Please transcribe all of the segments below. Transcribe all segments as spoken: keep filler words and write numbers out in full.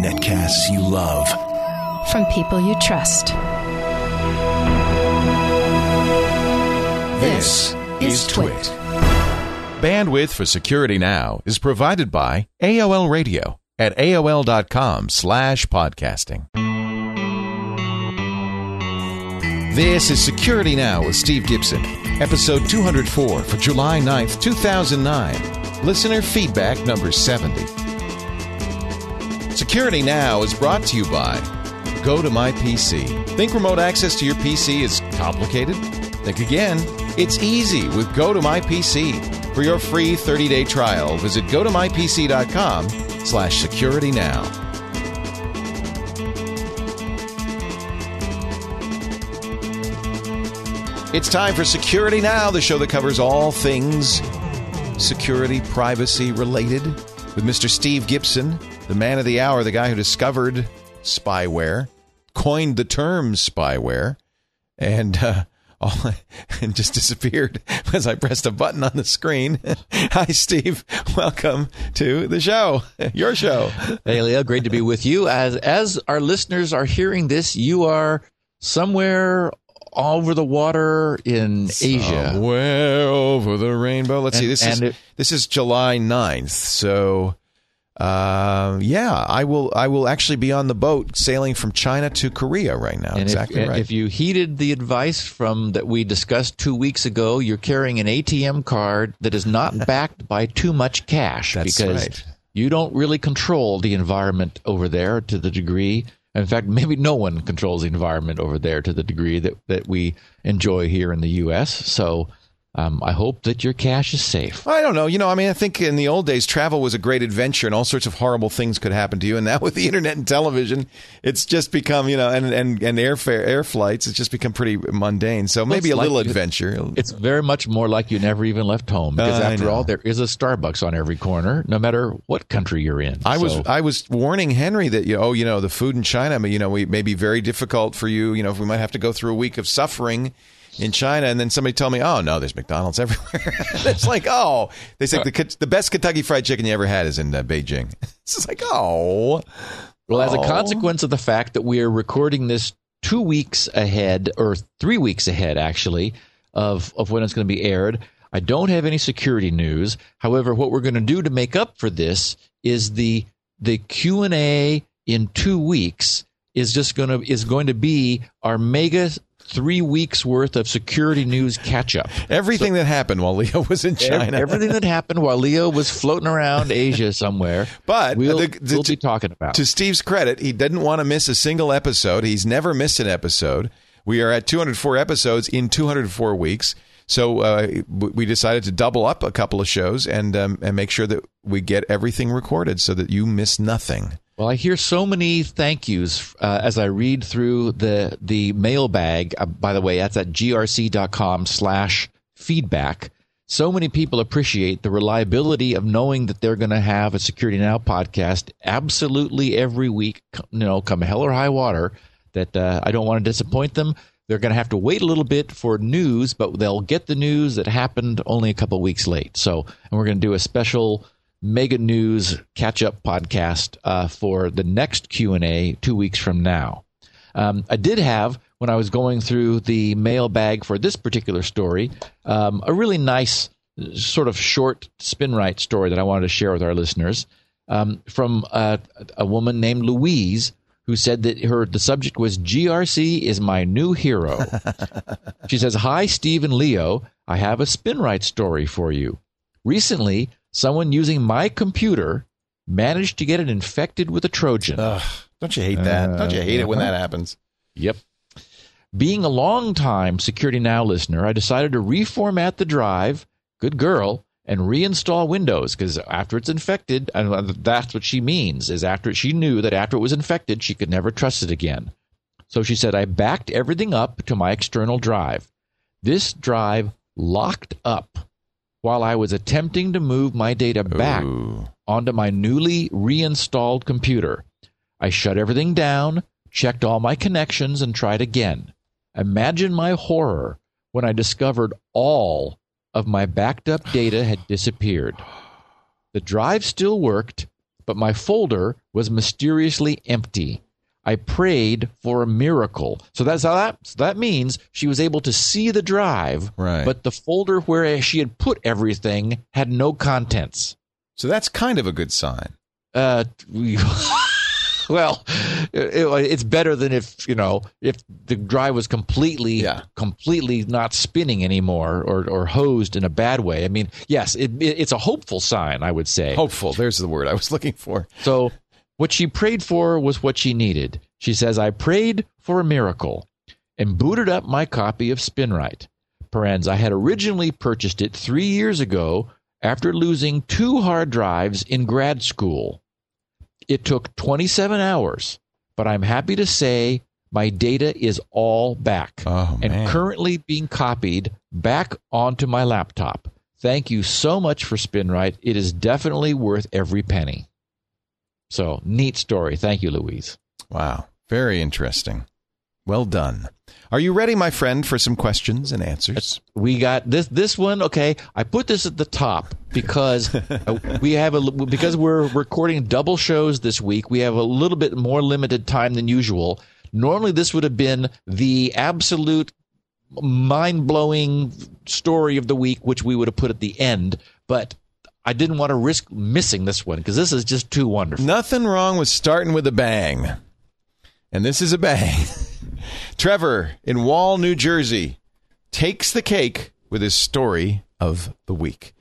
Netcasts you love. From people you trust. This is Twit. Bandwidth for Security Now is provided by A O L Radio at A O L dot com slash podcasting. This is Security Now with Steve Gibson, episode two hundred four for July ninth, two thousand nine. Listener feedback number seventy. Security Now is brought to you by Go to My P C. Think remote access to your P C is complicated? Think again. It's easy with Go to My P C. For your free thirty-day trial, visit gotomypc dot com slash security now. It's time for Security Now, the show that covers all things security, privacy related, with Mister Steve Gibson, the man of the hour, the guy who discovered spyware, coined the term spyware, and uh, all, and just disappeared as I pressed a button on the screen. Hi, Steve. Welcome to the show, your show. Hey, Leo. Great to be with you. As as our listeners are hearing this, you are somewhere all over the water in Asia. Somewhere over the rainbow. Let's and, see. This is it, this is July ninth. So, uh, yeah, I will I will actually be on the boat sailing from China to Korea right now. And exactly if, right. If you heeded the advice from that we discussed two weeks ago, you're carrying an A T M card that is not backed by too much cash. That's because right. You don't really control the environment over there to the degree. In fact, maybe no one controls the environment over there to the degree that, that we enjoy here in the U S. So um, I hope that your cash is safe. I don't know. You know, I mean, I think in the old days, travel was a great adventure and all sorts of horrible things could happen to you. And now with the Internet and television, it's just become, you know, and, and, and airfare, air flights, it's just become pretty mundane. So maybe it's a like, little adventure. It's very much more like you never even left home. Because uh, after all, there is a Starbucks on every corner, no matter what country you're in. I so. was I was warning Henry that, you know, oh, you know, the food in China, you know, we, may be very difficult for you. You know, we might have to go through a week of suffering in China, and then somebody told me, oh, no, there's McDonald's everywhere. It's like, oh, they said the, the best Kentucky Fried Chicken you ever had is in uh, Beijing. It's just like, oh. Well, oh. As a consequence of the fact that we are recording this two weeks ahead, or three weeks ahead, actually, of, of when it's going to be aired, I don't have any security news. However, what we're going to do to make up for this is the the Q and A in two weeks is just going to is going to be our mega Three weeks worth of security news catch up. Everything so, that happened while Leo was in China. Everything that happened while Leo was floating around Asia somewhere. But we'll, the, the, we'll be talking about. To Steve's credit, he didn't want to miss a single episode. He's never missed an episode. We are at two hundred four episodes in two hundred four weeks. So uh, we decided to double up a couple of shows and um, and make sure that we get everything recorded so that you miss nothing. Well, I hear so many thank yous uh, as I read through the the mailbag. Uh, by the way, that's at G R C dot com slash feedback. So many people appreciate the reliability of knowing that they're going to have a Security Now podcast absolutely every week, you know, come hell or high water, that uh, I don't want to disappoint them. They're going to have to wait a little bit for news, but they'll get the news that happened only a couple weeks late. So, and we're going to do a special mega news catch-up podcast uh, for the next Q and A two weeks from now. Um, I did have, when I was going through the mailbag for this particular story, um, a really nice sort of short SpinRite story that I wanted to share with our listeners um, from a, a woman named Louise, who said that her the subject was G R C is my new hero. She says, "Hi, Steve and Leo. I have a SpinRite story for you. Recently, someone using my computer managed to get it infected with a Trojan." Ugh, don't you hate that? Uh, don't you hate uh-huh. it when that happens? Yep. "Being a longtime Security Now listener, I decided to reformat the drive, good girl, and reinstall Windows," because after it's infected, and that's what she means, is after she knew that after it was infected, she could never trust it again. So she said, "I backed everything up to my external drive. This drive locked up while I was attempting to move my data back Ooh. onto my newly reinstalled computer. I shut everything down, checked all my connections, and tried again. Imagine my horror when I discovered all of my backed up data had disappeared. The drive still worked, but my folder was mysteriously empty. I prayed for a miracle. So that's how that so that means she was able to see the drive, right, but the folder where she had put everything had no contents. So that's kind of a good sign. Uh, well, it, it's better than if, you know, if the drive was completely, yeah. completely not spinning anymore or, or hosed in a bad way. I mean, yes, it, it, it's a hopeful sign, I would say. Hopeful. There's the word I was looking for. So what she prayed for was what she needed. She says, I prayed for a miracle and booted up my copy of SpinRite. Parens, I had originally purchased it three years ago after losing two hard drives in grad school. It took twenty-seven hours, but I'm happy to say my data is all back oh, and man. currently being copied back onto my laptop. Thank you so much for SpinRite. It is definitely worth every penny. So, neat story. Thank you, Louise. Wow. Very interesting. Well done. Are you ready, my friend, for some questions and answers? We got this this one. Okay. I put this at the top because we have a because we're recording double shows this week. We have a little bit more limited time than usual. Normally this would have been the absolute mind-blowing story of the week, which we would have put at the end, but I didn't want to risk missing this one because this is just too wonderful. Nothing wrong with starting with a bang. And this is a bang. Trevor in Wall, New Jersey, takes the cake with his story of the week.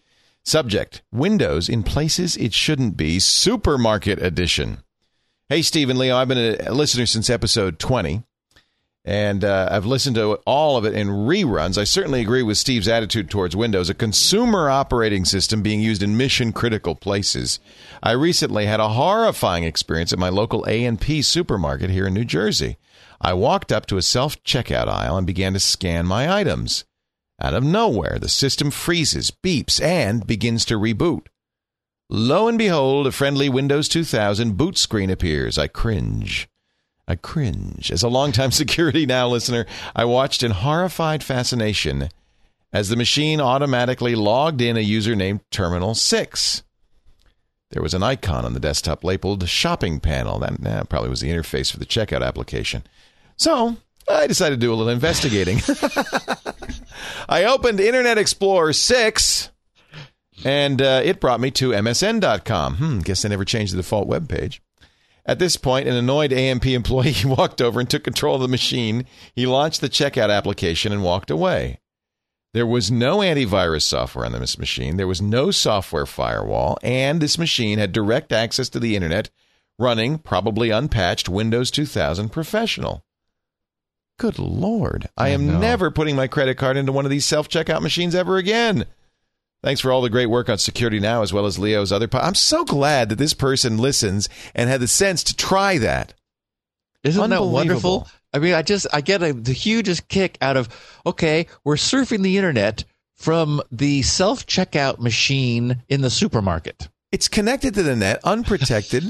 Subject, Windows in places it shouldn't be, supermarket edition. Hey, Steve and Leo, I've been a listener since episode twenty. And uh, I've listened to all of it in reruns. I certainly agree with Steve's attitude towards Windows, a consumer operating system being used in mission-critical places. I recently had a horrifying experience at my local A and P supermarket here in New Jersey. I walked up to a self-checkout aisle and began to scan my items. Out of nowhere, the system freezes, beeps, and begins to reboot. Lo and behold, a friendly Windows two thousand boot screen appears. I cringe. I cringe. As a longtime Security Now listener, I watched in horrified fascination as the machine automatically logged in a user named Terminal six. There was an icon on the desktop labeled Shopping Panel. That nah, probably was the interface for the checkout application. So I decided to do a little investigating. I opened Internet Explorer six, and uh, it brought me to M S N dot com. Hmm, guess they never changed the default web page. At this point, an annoyed A and P employee walked over and took control of the machine. He launched the checkout application and walked away. There was no antivirus software on this machine. There was no software firewall, and this machine had direct access to the internet running, probably unpatched, Windows two thousand Professional. Good Lord. I, I am know. never putting my credit card into one of these self-checkout machines ever again. Thanks for all the great work on Security Now, as well as Leo's other podcast. I'm so glad that this person listens and had the sense to try that. Isn't that wonderful? I mean, I just I get a, the hugest kick out of, okay, we're surfing the internet from the self-checkout machine in the supermarket. It's connected to the net, unprotected.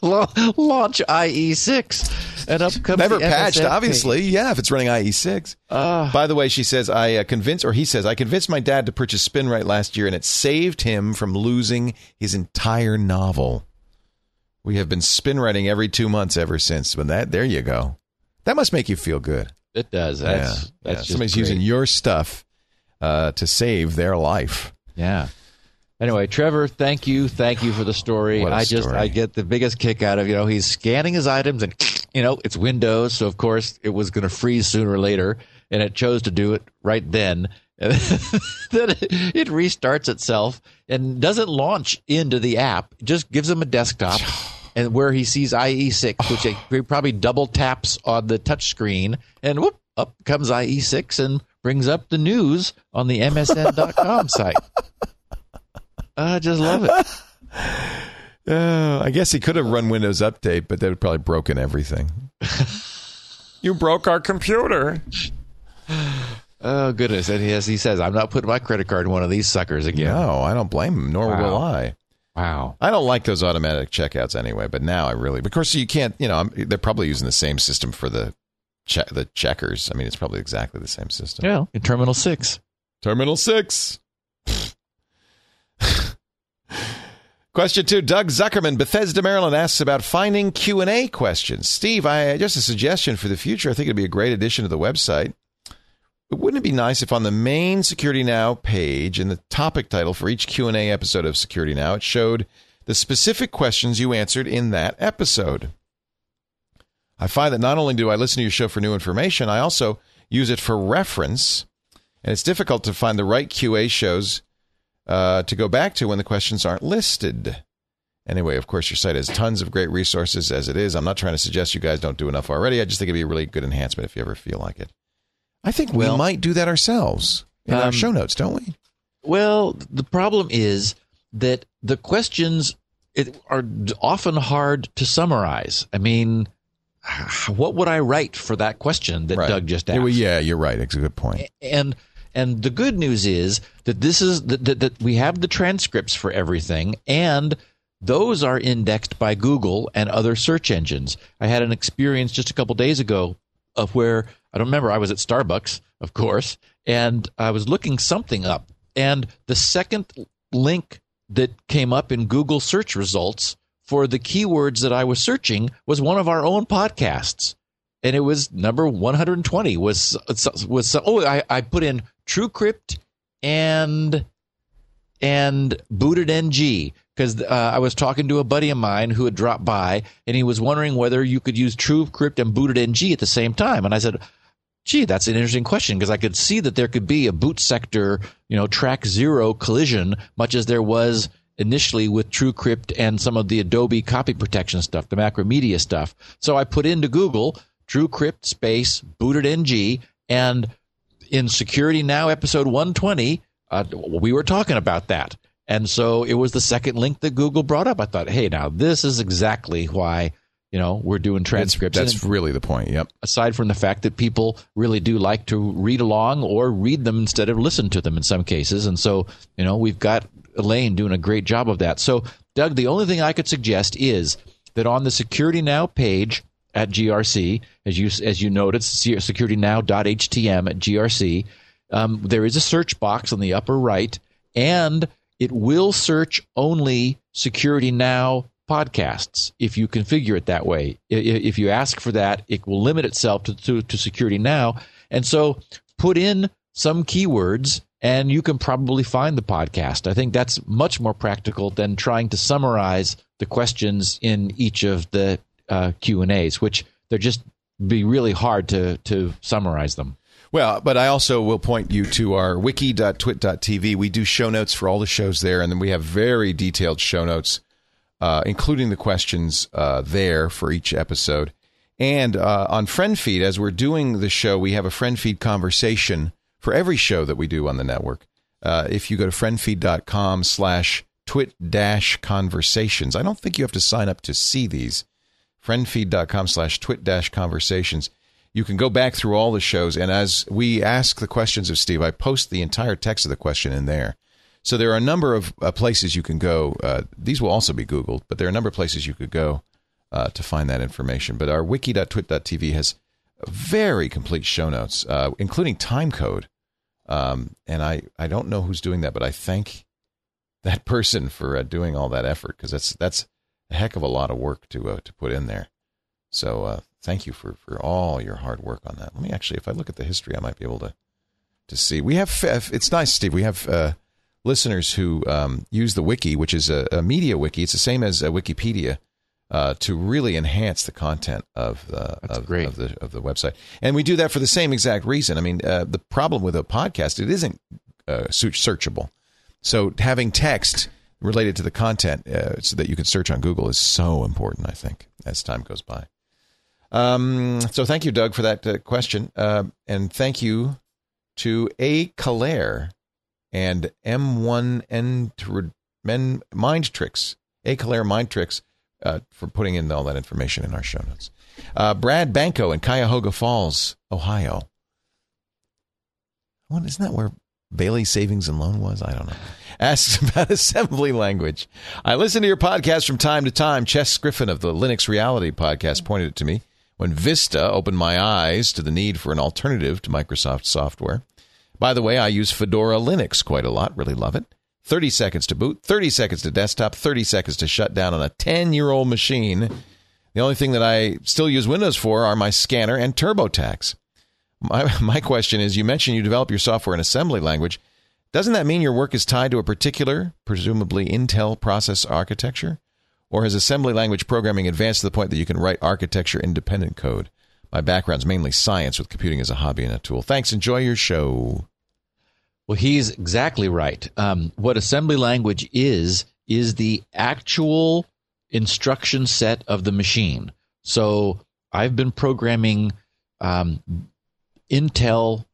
Launch I E six and up comes never patched, obviously. Yeah, if it's running I E six. Uh, By the way, she says I uh, convinced, or he says I convinced my dad to purchase SpinRite last year, and it saved him from losing his entire novel. We have been SpinRiting every two months ever since. When that, there you go. That must make you feel good. It does. That's, yeah, that's yeah. Just somebody's great. Using your stuff uh, to save their life. Yeah. Anyway, Trevor, thank you, thank you for the story. I just, story. I get the biggest kick out of, you know, he's scanning his items and, you know, it's Windows, so of course it was going to freeze sooner or later, and it chose to do it right then. Then it restarts itself and doesn't launch into the app, it just gives him a desktop, and where he sees I E six, which he probably double taps on the touchscreen, and whoop, up comes I E six and brings up the news on the M S N dot com site. I just love it. uh, I guess he could have run Windows Update, but that would probably broken everything. You broke our computer. Oh, goodness. And yes, he says, I'm not putting my credit card in one of these suckers again. No, I don't blame him, nor wow. will I. Wow. I don't like those automatic checkouts anyway, but now I really... Of course, you can't... You know, I'm, they're probably using the same system for the, che- the checkers. I mean, it's probably exactly the same system. Yeah, in Terminal six. Terminal six. Question two, Doug Zuckerman, Bethesda, Maryland, asks about finding Q and A questions. Steve, I just a suggestion for the future. I think it'd be a great addition to the website. But wouldn't it be nice if on the main Security Now page, in the topic title for each Q and A episode of Security Now, it showed the specific questions you answered in that episode? I find that not only do I listen to your show for new information, I also use it for reference, and it's difficult to find the right Q A shows uh, to go back to when the questions aren't listed. Anyway, of course, your site has tons of great resources as it is. I'm not trying to suggest you guys don't do enough already. I just think it'd be a really good enhancement if you ever feel like it. I think we well, might do that ourselves in um, our show notes, don't we? Well, the problem is that the questions it, are often hard to summarize. I mean, what would I write for that question that right. Doug just asked? Yeah, you're right. It's a good point. And and the good news is that this is that, that, that we have the transcripts for everything, and those are indexed by Google and other search engines. I had an experience just a couple days ago of where I don't remember. I was at Starbucks, of course, and I was looking something up, and the second link that came up in Google search results for the keywords that I was searching was one of our own podcasts. And it was number one hundred twenty was, was oh, I, I put in TrueCrypt and, and BootedNG because uh, I was talking to a buddy of mine who had dropped by, and he was wondering whether you could use TrueCrypt and BootedNG at the same time. And I said, gee, that's an interesting question, because I could see that there could be a boot sector, you know, track zero collision, much as there was initially with TrueCrypt and some of the Adobe copy protection stuff, the Macromedia stuff. So I put into Google TrueCrypt space BootedNG, and in Security Now episode one twenty, uh, we were talking about that. And so it was the second link that Google brought up. I thought, hey, now this is exactly why, you know, we're doing transcripts. That's, that's really the point. Yep. Aside from the fact that people really do like to read along or read them instead of listen to them in some cases. And so, you know, we've got Elaine doing a great job of that. So, Doug, the only thing I could suggest is that on the Security Now page at G R C, as you as you noted, security now dot h t m at G R C, um, there is a search box on the upper right, and it will search only Security Now podcasts if you configure it that way. If you ask for that, it will limit itself to, to, to Security Now. And so put in some keywords, and you can probably find the podcast. I think that's much more practical than trying to summarize the questions in each of the uh, Q and A's, which they're just be really hard to to summarize them. Well, but I also will point you to our wiki dot twit dot t v. We do show notes for all the shows there, and then we have very detailed show notes, uh, including the questions uh, there for each episode. And uh, on FriendFeed, as we're doing the show, we have a FriendFeed conversation for every show that we do on the network. Uh, if you go to friendfeed.com slash twit dash conversations, I don't think you have to sign up to see these. Friendfeed.com slash twit dash conversations. You can go back through all the shows, and as we ask the questions of Steve, I post the entire text of the question in there. So there are a number of uh, places you can go. Uh, these will also be Googled, but there are a number of places you could go uh, to find that information. But our wiki dot twit dot t v has very complete show notes, uh, including time code. Um, and I, I don't know who's doing that, but I thank that person for uh, doing all that effort, because that's that's a heck of a lot of work to uh, to put in there. So uh, thank you for, for all your hard work on that. Let me actually, if I look at the history, I might be able to, to see. We have, it's nice, Steve, we have uh, listeners who um, use the wiki, which is a, a media wiki. It's the same as a Wikipedia. Uh, to really enhance the content of the of, of the of the website, and we do that for the same exact reason. I mean, uh, the problem with a podcast, it isn't uh, searchable. So having text related to the content uh, so that you can search on Google is so important, I think, as time goes by. Um, so thank you, Doug, for that uh, question, uh, and thank you to A. Calaire and M one N Men Mind Tricks, A. Calaire Mind Tricks. Uh, for putting in all that information in our show notes. Uh, Brad Banco in Cuyahoga Falls, Ohio. Well, isn't that where Bailey Savings and Loan was? I don't know. Asks about assembly language. I listen to your podcast from time to time. Chess Griffin of the Linux Reality podcast pointed it to me when Vista opened my eyes to the need for an alternative to Microsoft software. By the way, I use Fedora Linux quite a lot. Really love it. thirty seconds to boot, thirty seconds to desktop, thirty seconds to shut down on a ten-year-old machine. The only thing that I still use Windows for are my scanner and TurboTax. My, my question is, you mentioned you develop your software in assembly language. Doesn't that mean your work is tied to a particular, presumably Intel, process architecture? Or has assembly language programming advanced to the point that you can write architecture-independent code? My background's mainly science with computing as a hobby and a tool. Thanks. Enjoy your show. Well, he's exactly right. Um, what assembly language is, is the actual instruction set of the machine. So I've been programming um, Intel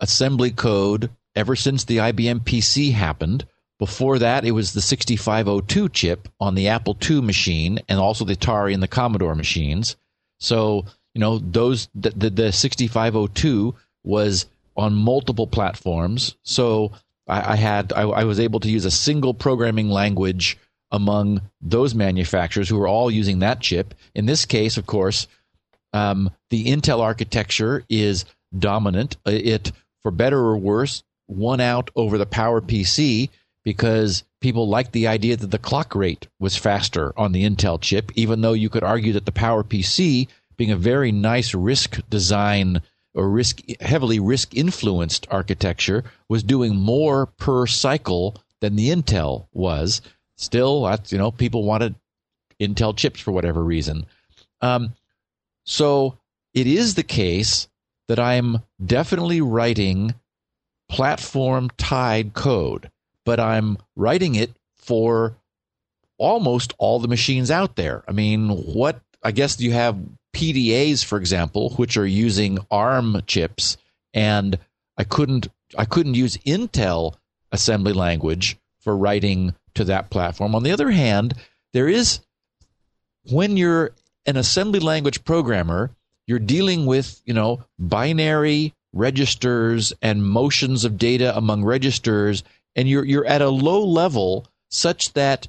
assembly code ever since the I B M P C happened. Before that, it was the sixty-five oh two chip on the Apple two machine and also the Atari and the Commodore machines. So, you know, those the, the, the sixty-five oh two was on multiple platforms. So I, I had I, I was able to use a single programming language among those manufacturers who were all using that chip. In this case, of course, um, the Intel architecture is dominant. It, for better or worse, won out over the PowerPC because people liked the idea that the clock rate was faster on the Intel chip, even though you could argue that the PowerPC, being a very nice RISC design or risk heavily RISC-influenced architecture, was doing more per cycle than the Intel was. Still, that's, you know, people wanted Intel chips for whatever reason. Um, so it is the case that I'm definitely writing platform-tied code, but I'm writing it for almost all the machines out there. I mean, what I guess you have P D As, for example, which are using ARM chips, and I couldn't I couldn't use Intel assembly language for writing to that platform. On the other hand, there is, when you're an assembly language programmer, you're dealing with, you know, binary registers and motions of data among registers, and you're you're at a low level such that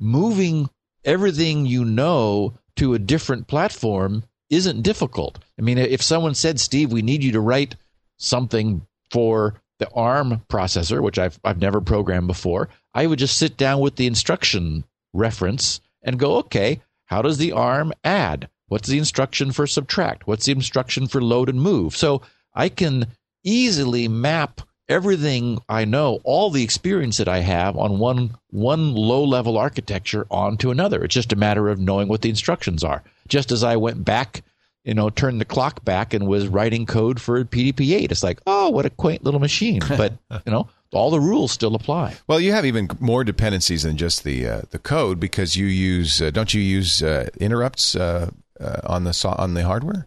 moving everything you know to a different platform isn't difficult. I mean, if someone said, Steve, we need you to write something for the ARM processor, which I've I've never programmed before, I would just sit down with the instruction reference and go, okay, how does the ARM add? What's the instruction for subtract? What's the instruction for load and move? So I can easily map everything I know, all the experience that I have on one one low-level architecture onto another. It's just a matter of knowing what the instructions are. Just as I went back, you know, turned the clock back and was writing code for P D P eight. It's like, oh, what a quaint little machine. But, you know, all the rules still apply. Well, you have even more dependencies than just the uh, the code, because you use, uh, don't you use uh, interrupts uh, uh, on the on the hardware?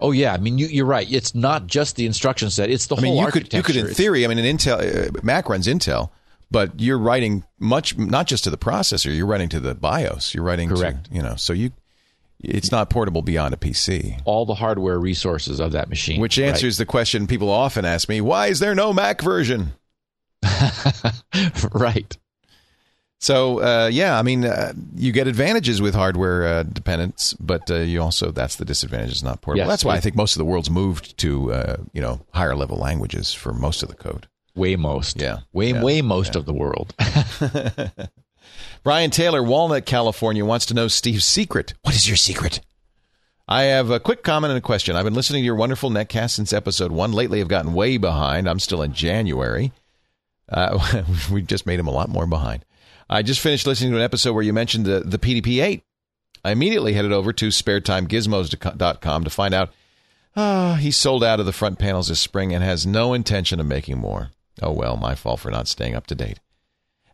Oh, yeah. I mean, you, you're right. It's not just the instruction set. It's the I mean, whole you architecture. Could, you could, in theory, I mean, an Intel, uh, Mac runs Intel, but you're writing much, not just to the processor, you're writing to the BIOS. You're writing Correct. to, you know, so you, it's not portable beyond a P C. All the hardware resources of that machine. Which answers right. the question people often ask me, why is there no Mac version? Right. So, uh, yeah, I mean, uh, you get advantages with hardware uh, dependence, but uh, you also, that's the disadvantage, it's not portable. Yes, that's why I think most of the world's moved to, uh, you know, higher level languages for most of the code. Way most. Yeah. Way, yeah, way most yeah. of the world. Brian Taylor, Walnut, California, wants to know Steve's secret. What is your secret? I have a quick comment and a question. I've been listening to your wonderful netcast since episode one. Lately, I've gotten way behind. I'm still in January. Uh, we've just made him a lot more behind. I just finished listening to an episode where you mentioned the, the P D P eight. I immediately headed over to spare time gizmos dot com to find out uh, he sold out of the front panels this spring and has no intention of making more. Oh, well, my fault for not staying up to date.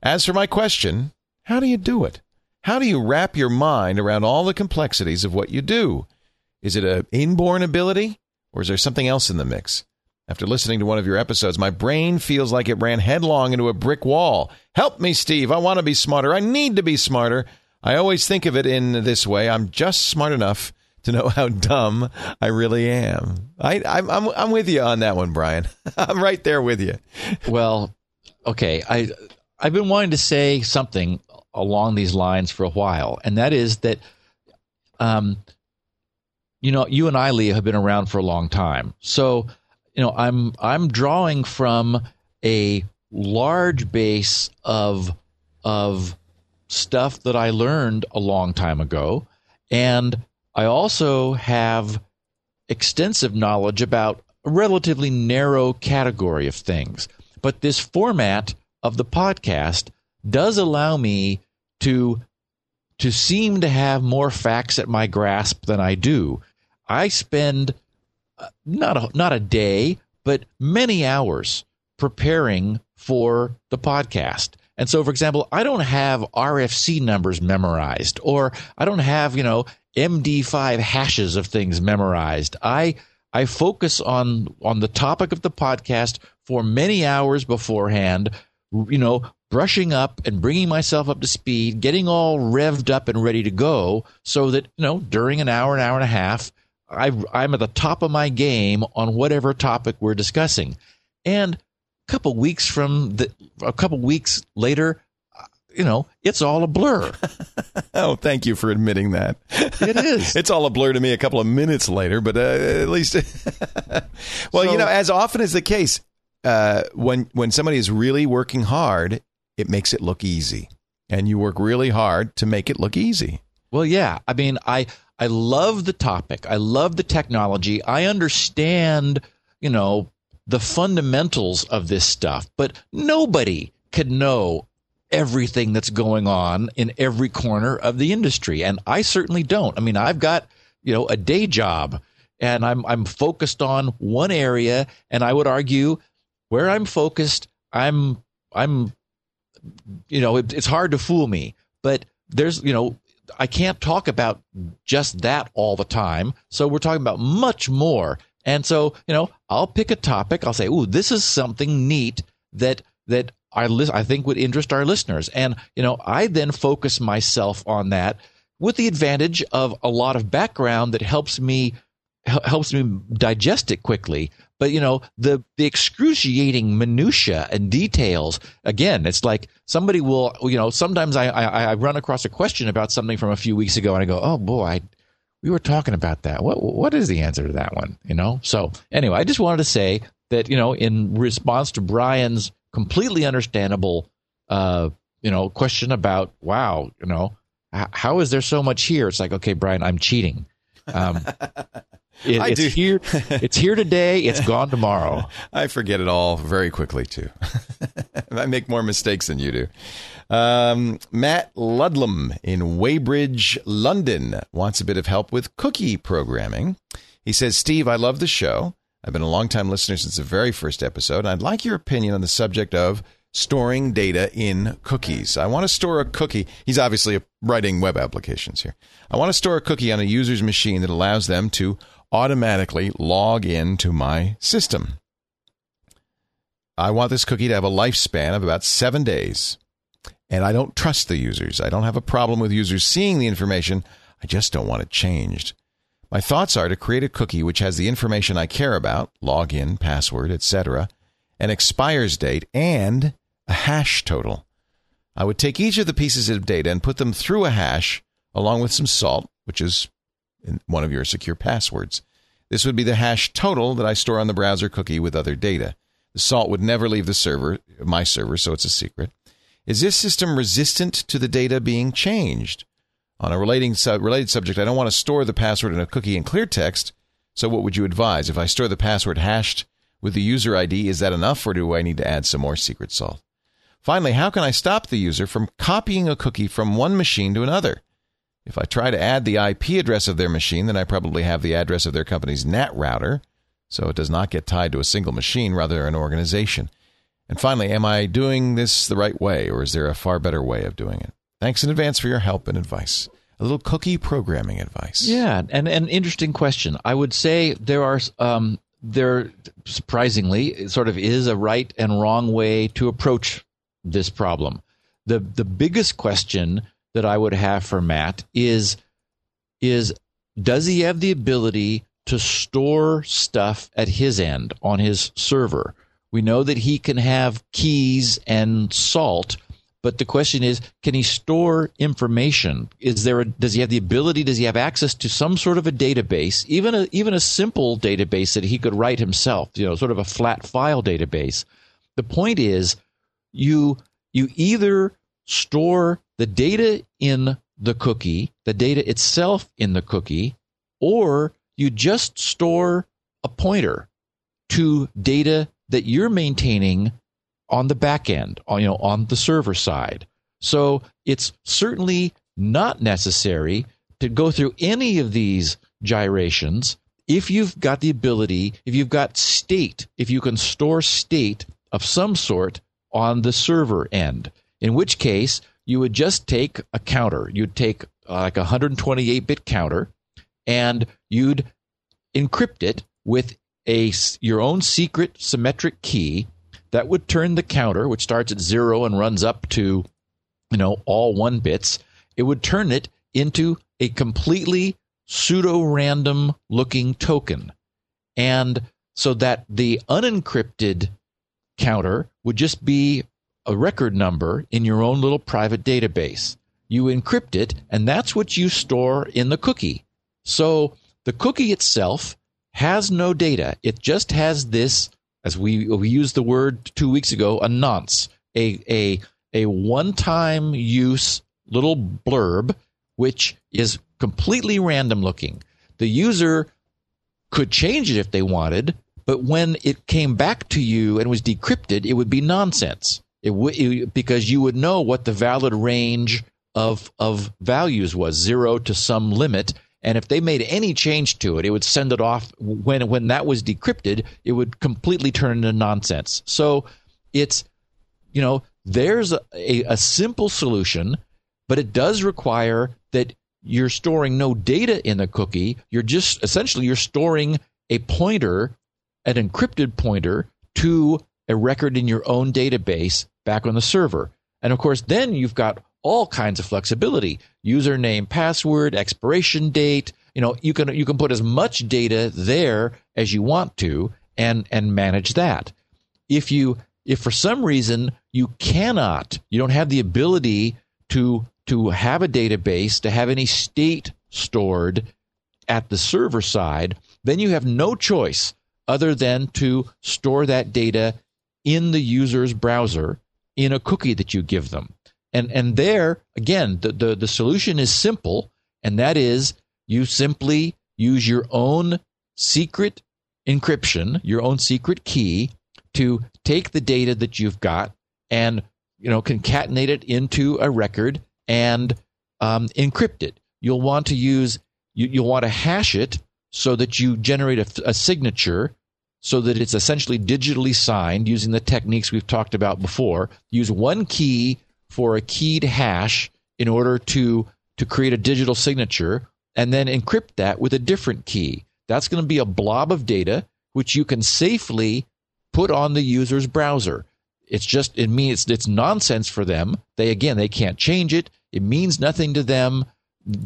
As for my question, how do you do it? How do you wrap your mind around all the complexities of what you do? Is it an inborn ability, or is there something else in the mix? After listening to one of your episodes, my brain feels like it ran headlong into a brick wall. Help me, Steve. I want to be smarter. I need to be smarter. I always think of it in this way. I'm just smart enough to know how dumb I really am. I, I'm, I'm, I'm with you on that one, Brian. I'm right there with you. Well, okay. I, I've been wanting to say something along these lines for a while, and that is that um, you know, you and I, Leo, have been around for a long time. So... You know, I'm I'm drawing from a large base of of stuff that I learned a long time ago, and I also have extensive knowledge about a relatively narrow category of things. But this format of the podcast does allow me to to seem to have more facts at my grasp than I do. I spend not a, not a day, but many hours preparing for the podcast. And so, for example, I don't have R F C numbers memorized, or I don't have, you know, M D five hashes of things memorized. I I focus on on the topic of the podcast for many hours beforehand, you know, brushing up and bringing myself up to speed, getting all revved up and ready to go so that, you know, during an hour, an hour and a half, I, I'm at the top of my game on whatever topic we're discussing. And a couple weeks from the, a couple weeks later, you know, it's all a blur. Oh, thank you for admitting that. It is. It's all a blur to me a couple of minutes later, but uh, at least. Well, so, you know, as often is the case, uh, when when somebody is really working hard, it makes it look easy, and you work really hard to make it look easy. Well, yeah. I mean, I I love the topic. I love the technology. I understand, you know, the fundamentals of this stuff, but nobody could know everything that's going on in every corner of the industry. And I certainly don't. I mean, I've got, you know, a day job, and I'm I'm focused on one area, and I would argue where I'm focused, I'm I'm you know, it, it's hard to fool me, but there's, you know, I can't talk about just that all the time. So we're talking about much more. And so, you know, I'll pick a topic. I'll say, "Ooh, this is something neat that that Our list, I think, would interest our listeners." And, you know, I then focus myself on that with the advantage of a lot of background that helps me helps me digest it quickly. But, you know, the, the excruciating minutia and details, again, it's like somebody will, you know, sometimes I, I, I run across a question about something from a few weeks ago, and I go, "Oh, boy, I, we were talking about that. What What is the answer to that one?" You know? So anyway, I just wanted to say that, you know, in response to Brian's completely understandable, uh, you know, question about, wow, you know, h- how is there so much here? It's like, okay, Brian, I'm cheating. Um, it, I it's do. here. It's here today. It's gone tomorrow. I forget it all very quickly too. I make more mistakes than you do. Um, Matt Ludlam in Weybridge, London, wants a bit of help with cookie programming. He says, "Steve, I love the show. I've been a long-time listener since the very first episode, and I'd like your opinion on the subject of storing data in cookies. I want to store a cookie." He's obviously writing web applications here. "I want to store a cookie on a user's machine that allows them to automatically log in to my system. I want this cookie to have a lifespan of about seven days, and I don't trust the users. I don't have a problem with users seeing the information. I just don't want it changed. My thoughts are to create a cookie which has the information I care about, login, password, et cetera, an expires date, and a hash total. I would take each of the pieces of data and put them through a hash along with some salt, which is one of your secure passwords. This would be the hash total that I store on the browser cookie with other data. The salt would never leave the server, my server, so it's a secret. Is this system resistant to the data being changed? On a relating su- related subject, I don't want to store the password in a cookie in clear text, so what would you advise? If I store the password hashed with the user I D, is that enough, or do I need to add some more secret salt? Finally, how can I stop the user from copying a cookie from one machine to another? If I try to add the I P address of their machine, then I probably have the address of their company's N A T router, so it does not get tied to a single machine, rather an organization. And finally, am I doing this the right way, or is there a far better way of doing it? Thanks in advance for your help and advice." A little cookie programming advice. Yeah, and an interesting question. I would say there are um, there surprisingly sort of is a right and wrong way to approach this problem. The the biggest question that I would have for Matt is is does he have the ability to store stuff at his end on his server? We know that he can have keys and salt. But the question is, can he store information? Is there a, does he have the ability? Does he have access to some sort of a database, even a, even a simple database that he could write himself, you know, sort of a flat file database? The point is, you you either store the data in the cookie, the data itself in the cookie, or you just store a pointer to data that you're maintaining on the back end, on, you know, on the server side. So it's certainly not necessary to go through any of these gyrations if you've got the ability, if you've got state, if you can store state of some sort on the server end, in which case you would just take a counter. You'd take uh, like a one twenty-eight bit counter, and you'd encrypt it with a your own secret symmetric key that would turn the counter, which starts at zero and runs up to, you know, all one bits. It would turn it into a completely pseudo-random looking token. And so that the unencrypted counter would just be a record number in your own little private database. You encrypt it, and that's what you store in the cookie. So the cookie itself has no data. It just has this, as we, we used the word two weeks ago, a nonce, a, a, a one-time use little blurb, which is completely random looking. The user could change it if they wanted, but when it came back to you and was decrypted, it would be nonsense. It w- because you would know what the valid range of of values was, zero to some limit. And if they made any change to it, it would send it off. When when that was decrypted, it would completely turn into nonsense. So it's, you know, there's a, a, a simple solution, but it does require that you're storing no data in the cookie. You're just essentially you're storing a pointer, an encrypted pointer to a record in your own database back on the server. And of course, then you've got all kinds of flexibility: username, password, expiration date. You know, you can you can put as much data there as you want to, and and manage that. If you if for some reason you cannot, you don't have the ability to to have a database, to have any state stored at the server side, then you have no choice other than to store that data in the user's browser in a cookie that you give them. And and there, again, the, the, the solution is simple, and that is you simply use your own secret encryption, your own secret key, to take the data that you've got and, you know, concatenate it into a record and um, encrypt it. You'll want to use you, you'll want to hash it so that you generate a, a signature, so that it's essentially digitally signed using the techniques we've talked about before. Use one key for a keyed hash in order to, to create a digital signature, and then encrypt that with a different key. That's going to be a blob of data, which you can safely put on the user's browser. It's just, it means it's, it's nonsense for them. They, again, they can't change it. It means nothing to them.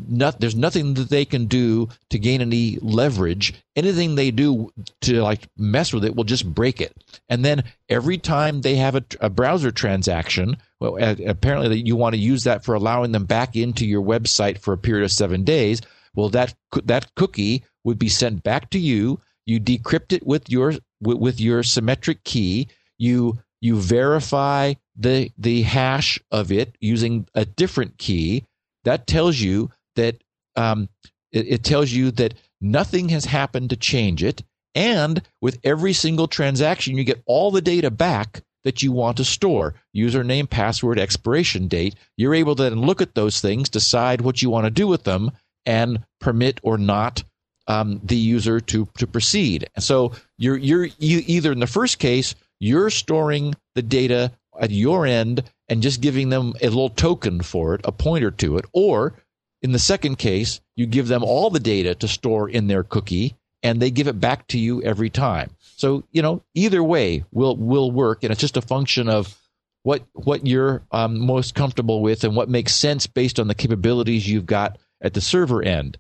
Not, there's nothing that they can do to gain any leverage. Anything they do to like mess with it will just break it. And then every time they have a, a browser transaction, well, apparently you want to use that for allowing them back into your website for a period of seven days. Well, that that cookie would be sent back to you. You decrypt it with your with, with your symmetric key. You you verify the the hash of it using a different key. That tells you that um, it, it tells you that nothing has happened to change it. And with every single transaction, you get all the data back that you want to store: username, password, expiration date. You're able to then look at those things, decide what you want to do with them, and permit or not um, the user to to proceed. So you're you're you either in the first case, you're storing the data at your end and just giving them a little token for it, a pointer to it. Or in the second case, you give them all the data to store in their cookie, and they give it back to you every time. So, you know, either way will will work, and it's just a function of what what you're um, most comfortable with and what makes sense based on the capabilities you've got at the server end.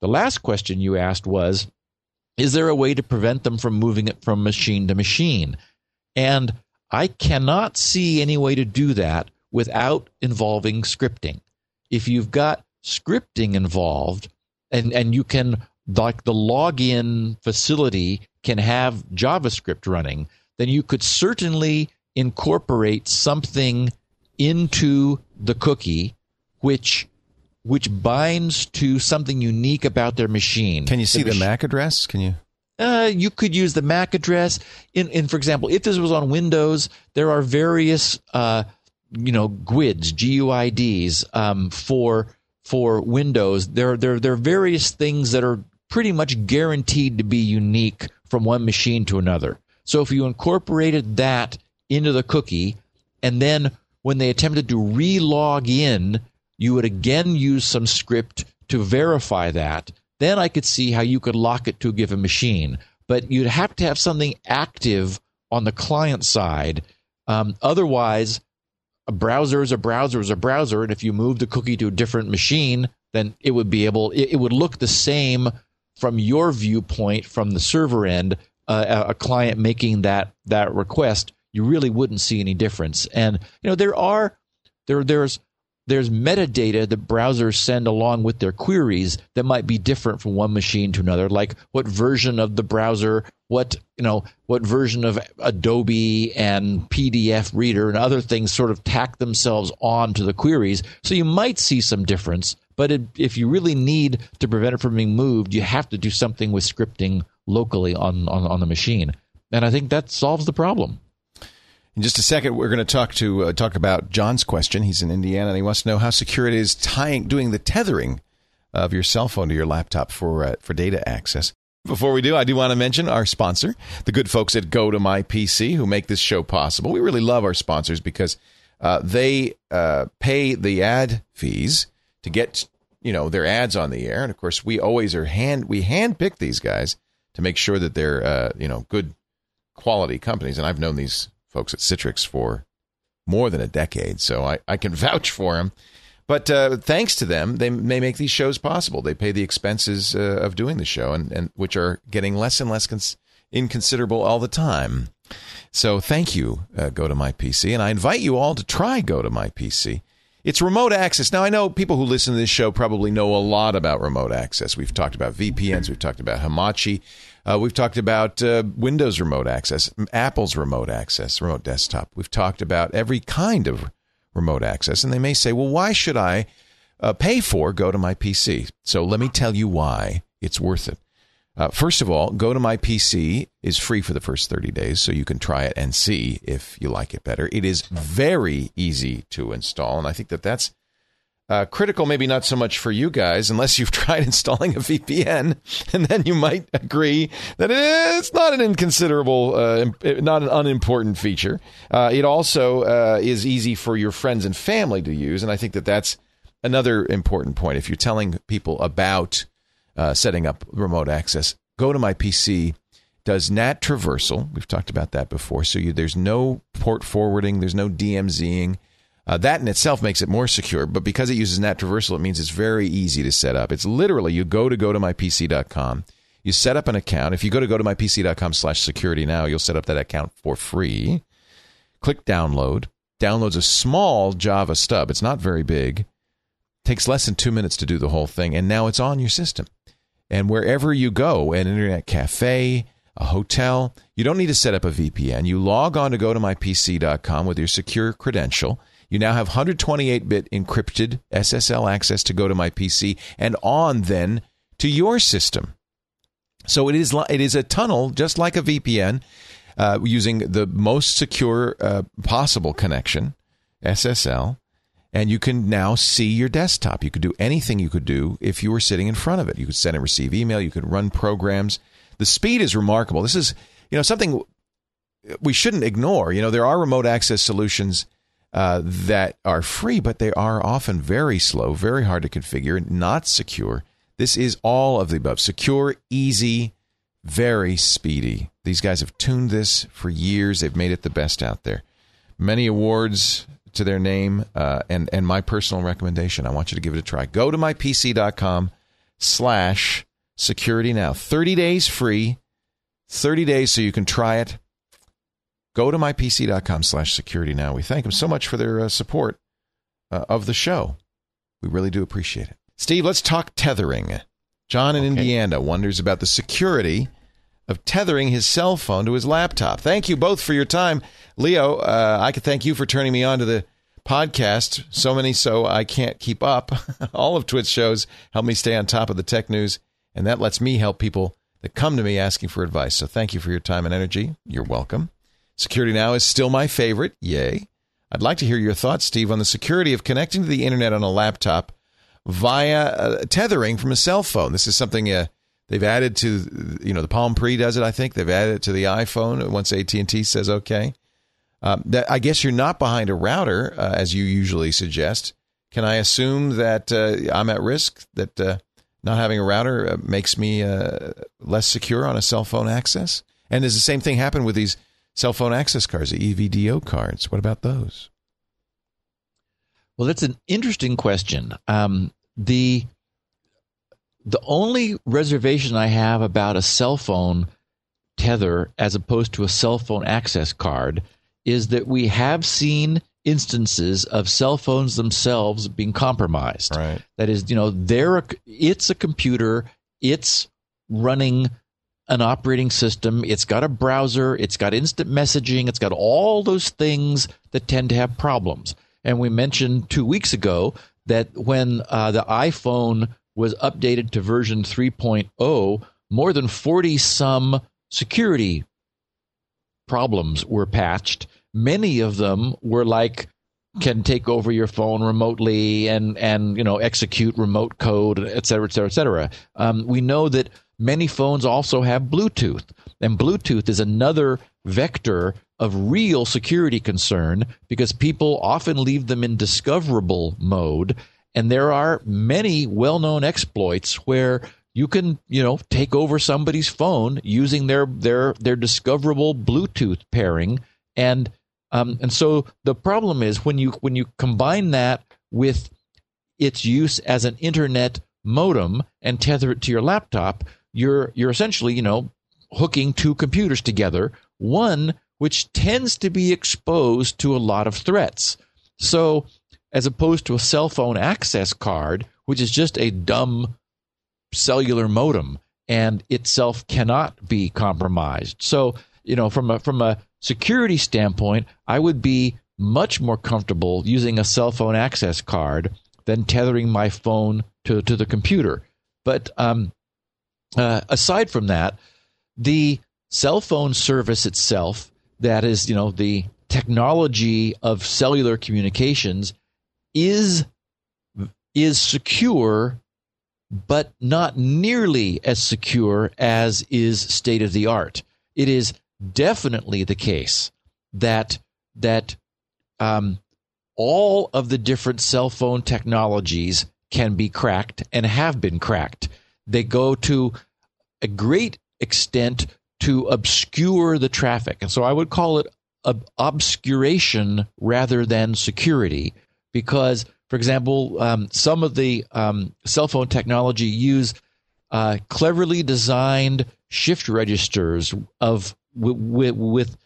The last question you asked was, is there a way to prevent them from moving it from machine to machine? And I cannot see any way to do that without involving scripting. If you've got scripting involved, and, and you can, like the login facility can have JavaScript running, then you could certainly incorporate something into the cookie which which binds to something unique about their machine. Can you see the, the Mac address? Can you? Uh, you could use the Mac address. In, in for example, if this was on Windows, there are various uh, you know G U I Ds, G U I Ds um, for for Windows. There there there are various things that are pretty much guaranteed to be unique from one machine to another. So if you incorporated that into the cookie, and then when they attempted to re-log in, you would again use some script to verify that. Then I could see how you could lock it to a given machine. But you'd have to have something active on the client side. Um, otherwise, a browser is a browser is a browser. And if you move the cookie to a different machine, then it would be able, it, it would look the same from your viewpoint, from the server end, uh, a, a client making that that request. You really wouldn't see any difference. And, you know, there are, there there's, There's metadata that browsers send along with their queries that might be different from one machine to another, like what version of the browser, what you know, what version of Adobe and P D F Reader and other things sort of tack themselves on to the queries. So you might see some difference, but it, if you really need to prevent it from being moved, you have to do something with scripting locally on, on, on the machine. And I think that solves the problem. In just a second, we're going to talk to uh, talk about John's question. He's in Indiana, and he wants to know how secure it is tying, doing the tethering of your cell phone to your laptop for uh, for data access. Before we do, I do want to mention our sponsor, the good folks at Go to My P C, who make this show possible. We really love our sponsors because uh, they uh, pay the ad fees to get you know their ads on the air, and of course, we always are hand we handpick these guys to make sure that they're uh, you know good quality companies. And I've known these folks at Citrix for more than a decade, so I, I can vouch for them. But uh, thanks to them, they may make these shows possible. They pay the expenses uh, of doing the show, and, and which are getting less and less cons- inconsiderable all the time. So thank you, uh, Go to My P C, and I invite you all to try Go to My P C. It's remote access. Now, I know people who listen to this show probably know a lot about remote access. We've talked about V P Ns. We've talked about Hamachi. Uh, we've talked about uh, Windows remote access, Apple's remote access, remote desktop. We've talked about every kind of remote access. And they may say, well, why should I uh, pay for Go to My P C? So let me tell you why it's worth it. Uh, first of all, Go to My P C is free for the first thirty days, so you can try it and see if you like it better. It is very easy to install, and I think that that's uh, critical, maybe not so much for you guys, unless you've tried installing a V P N, and then you might agree that it's not an inconsiderable, uh, not an unimportant feature. Uh, it also uh, is easy for your friends and family to use, and I think that that's another important point. If you're telling people about Uh, setting up remote access, Go to My P C does N A T traversal. We've talked about that before. So you, there's no port forwarding. There's no D M Zing. Uh, that in itself makes it more secure. But because it uses N A T traversal, it means it's very easy to set up. It's literally you go to go to my p c dot com. You set up an account. If you go to go to my p c dot com slash security now, you'll set up that account for free. Click download. Downloads a small Java stub. It's not very big. Takes less than two minutes to do the whole thing. And now it's on your system. And wherever you go, an internet cafe, a hotel, you don't need to set up a V P N. You log on to go to my p c dot com with your secure credential. You now have one twenty-eight bit encrypted S S L access to Go to My P C and on then to your system. So it is it is a tunnel, just like a V P N, uh, using the most secure uh, possible connection, S S L. And you can now see your desktop. You could do anything you could do if you were sitting in front of it. You could send and receive email. You could run programs. The speed is remarkable. This is, you know, something we shouldn't ignore. You know, there are remote access solutions uh, that are free, but they are often very slow, very hard to configure, not secure. This is all of the above. Secure, easy, very speedy. These guys have tuned this for years. They've made it the best out there. Many awards to their name, uh, and and my personal recommendation. I want you to give it a try. Go to my p c dot com slash security now. thirty days free. thirty days so you can try it. Go to my p c dot com slash security now. We thank them so much for their uh, support uh, of the show. We really do appreciate it. Steve, let's talk tethering. John in okay. Indiana wonders about the security of tethering his cell phone to his laptop. Thank you both for your time. Leo, uh, I could thank you for turning me on to the podcast. So many, so I can't keep up. All of Twit's shows help me stay on top of the tech news, and that lets me help people that come to me asking for advice. So thank you for your time and energy. You're welcome. Security Now is still my favorite. Yay. I'd like to hear your thoughts, Steve, on the security of connecting to the internet on a laptop via uh, tethering from a cell phone. This is something uh, they've added to, you know, the Palm Pre does it, I think. They've added it to the iPhone once A T and T says okay. Um, that, I guess you're not behind a router, uh, as you usually suggest. Can I assume that uh, I'm at risk, that uh, not having a router uh, makes me uh, less secure on a cell phone access? And does the same thing happen with these cell phone access cards, the E V D O cards? What about those? Well, that's an interesting question. Um, the the only reservation I have about a cell phone tether as opposed to a cell phone access card is that we have seen instances of cell phones themselves being compromised. Right. That is, you know, they're a, it's a computer, it's running an operating system, it's got a browser, it's got instant messaging, it's got all those things that tend to have problems. And we mentioned two weeks ago that when uh, the iPhone was updated to version three point oh, more than forty some security problems were patched. Many of them were like, can take over your phone remotely and, and you know, execute remote code, et cetera, et cetera, et cetera. Um, we know that many phones also have Bluetooth, and Bluetooth is another vector of real security concern because people often leave them in discoverable mode, and there are many well-known exploits where you can, you know, take over somebody's phone using their their their discoverable Bluetooth pairing, and um, and so the problem is when you when you combine that with its use as an internet modem and tether it to your laptop, You're you're essentially, you know, hooking two computers together, one which tends to be exposed to a lot of threats. So as opposed to a cell phone access card, which is just a dumb cellular modem and itself cannot be compromised. So, you know, from a from a security standpoint, I would be much more comfortable using a cell phone access card than tethering my phone to, to the computer. But um Uh, aside from that, the cell phone service itself, that is, you know, the technology of cellular communications is is secure, but not nearly as secure as is state of the art. It is definitely the case that that um, all of the different cell phone technologies can be cracked and have been cracked. They go to a great extent to obscure the traffic. And so I would call it ob- obscuration rather than security because, for example, um, some of the um, cell phone technology use uh, cleverly designed shift registers of with, with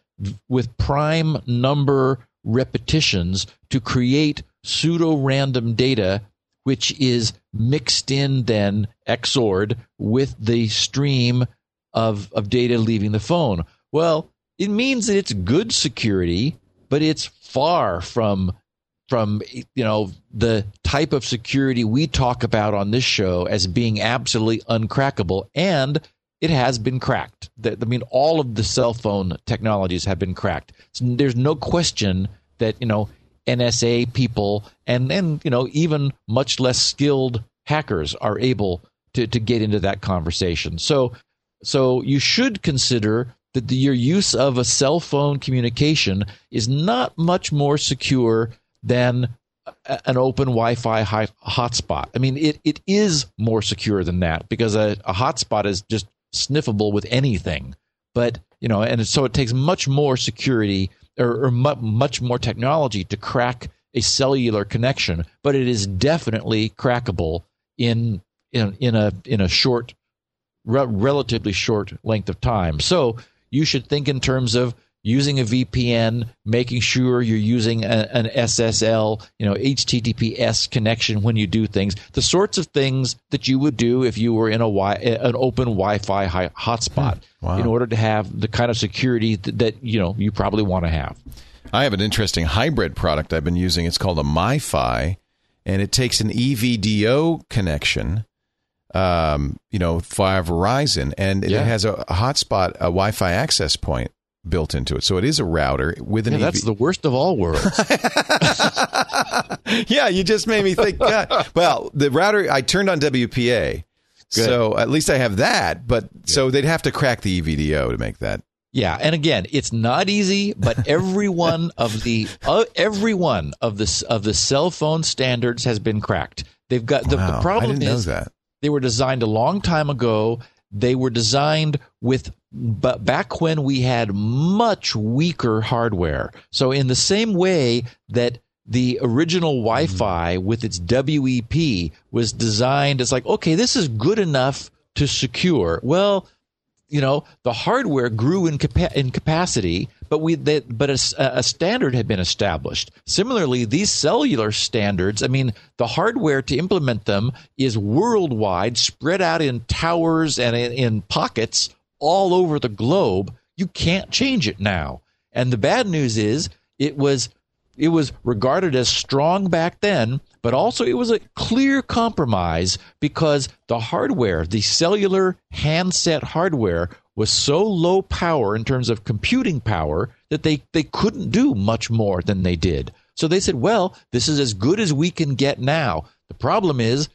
with prime number repetitions to create pseudo-random data which is mixed in then, X O R'd, with the stream of, of data leaving the phone. Well, it means that it's good security, but it's far from, from you know, the type of security we talk about on this show as being absolutely uncrackable, and it has been cracked. I mean, all of the cell phone technologies have been cracked. So there's no question that, you know, N S A people and then, you know, even much less skilled hackers are able to, to get into that conversation. So so you should consider that the, your use of a cell phone communication is not much more secure than a, an open Wi-Fi hi- hotspot. I mean, it, it is more secure than that because a, a hotspot is just sniffable with anything. But, you know, and so it takes much more security or, or mu- much more technology to crack a cellular connection, but it is definitely crackable in in, in a in a short, re- relatively short length of time. So you should think in terms of using a V P N, making sure you're using a, an S S L, you know, H T T P S connection when you do things, the sorts of things that you would do if you were in a wi- an open Wi-Fi hi- hotspot hmm. wow. in order to have the kind of security th- that, you know, you probably want to have. I have an interesting hybrid product I've been using. It's called a MiFi, and it takes an E V D O connection, um, you know, via Verizon, and yeah. it has a hotspot, a Wi-Fi access point built into it. So it is a router with an yeah, E V. That's the worst of all worlds. Yeah, you just made me think, God. Well, the router, I turned on W P A. Good. So at least I have that, but yeah. so they'd have to crack the E V D O to make that. Yeah, and again, it's not easy, but every one of the uh, every one of the of the cell phone standards has been cracked. They've got the, wow, the problem I didn't is know that. They were designed a long time ago. They were designed with but back when we had much weaker hardware. So in the same way that the original Wi-Fi with its W E P was designed as like, okay, this is good enough to secure. Well, you know, the hardware grew in, capa- in capacity, but we they, but a, a standard had been established. Similarly, these cellular standards, I mean, the hardware to implement them is worldwide, spread out in towers and in, in pockets all over the globe. You can't change it now. And the bad news is it was it was regarded as strong back then, but also it was a clear compromise because the hardware, the cellular handset hardware, was so low power in terms of computing power that they, they couldn't do much more than they did. So they said, well, this is as good as we can get now. The problem is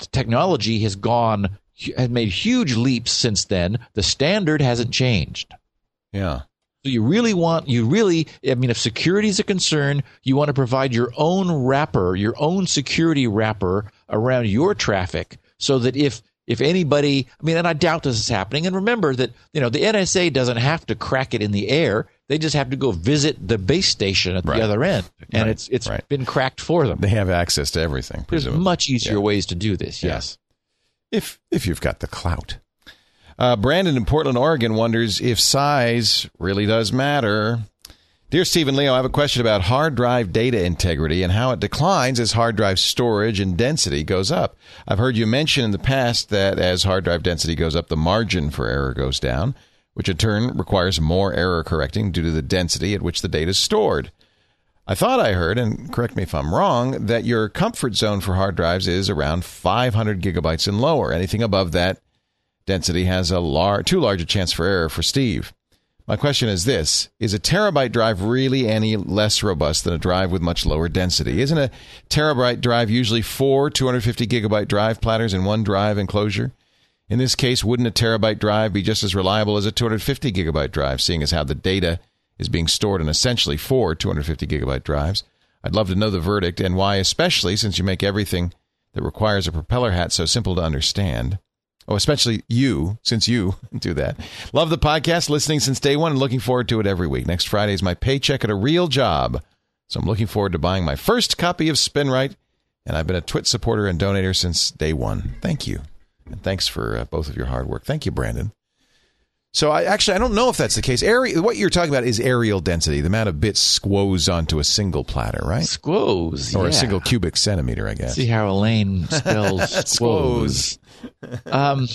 the technology has gone, has made huge leaps since then. The standard hasn't changed. Yeah. So you really want, you really, I mean, if security is a concern, you want to provide your own wrapper, your own security wrapper around your traffic so that if, if anybody, I mean, and I doubt this is happening. And remember that, you know, the N S A doesn't have to crack it in the air. They just have to go visit the base station at right. the other end. And right. it's it's right. been cracked for them. They have access to everything. Presumably. There's much easier yeah. ways to do this. Yeah. Yes. If if you've got the clout. Uh, Brandon in Portland, Oregon wonders if size really does matter. Dear Steve and Leo, I have a question about hard drive data integrity and how it declines as hard drive storage and density goes up. I've heard you mention in the past that as hard drive density goes up, the margin for error goes down, which in turn requires more error correcting due to the density at which the data is stored. I thought I heard, and correct me if I'm wrong, that your comfort zone for hard drives is around five hundred gigabytes and lower. Anything above that density has a lar- too large a chance for error for Steve. My question is this. Is a terabyte drive really any less robust than a drive with much lower density? Isn't a terabyte drive usually four two hundred fifty gigabyte drive platters in one drive enclosure? In this case, wouldn't a terabyte drive be just as reliable as a two hundred fifty gigabyte drive, seeing as how the data is being stored in essentially four two hundred fifty gigabyte drives? I'd love to know the verdict and why, especially since you make everything that requires a propeller hat so simple to understand. Oh, especially you, since you do that. Love the podcast, listening since day one, and looking forward to it every week. Next Friday is my paycheck at a real job, so I'm looking forward to buying my first copy of SpinRite, and I've been a Twit supporter and donator since day one. Thank you, and thanks for uh, both of your hard work. Thank you, Brandon. So I actually, I don't know if that's the case. Aer- what you're talking about is aerial density, the amount of bits squoze onto a single platter, right? Squoze, Or yeah. a single cubic centimeter, I guess. See how Elaine spells squoze. squoze. um,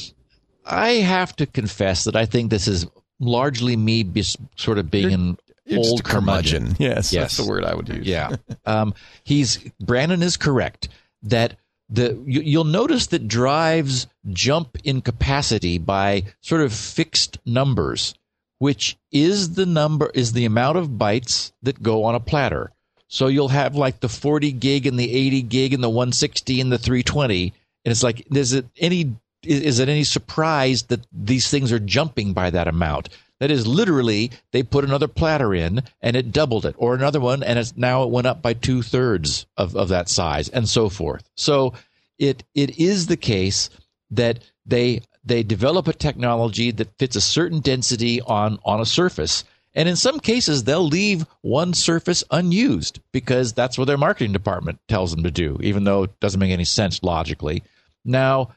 I have to confess that I think this is largely me be- sort of being you're, an you're old curmudgeon. curmudgeon. Yes, yes, that's the word I would use. Yeah. um, he's Brandon is correct that The, you, you'll notice that drives jump in capacity by sort of fixed numbers, which is the number is the amount of bytes that go on a platter. So you'll have like the forty gig and the eighty gig and the one sixty and the three twenty, and it's like, is it any is, is it any surprise that these things are jumping by that amount? That is literally they put another platter in and it doubled it, or another one, and it's now it went up by two thirds of, of that size, and so forth. So it it is the case that they they develop a technology that fits a certain density on on a surface. And in some cases, they'll leave one surface unused because that's what their marketing department tells them to do, even though it doesn't make any sense logically. Now,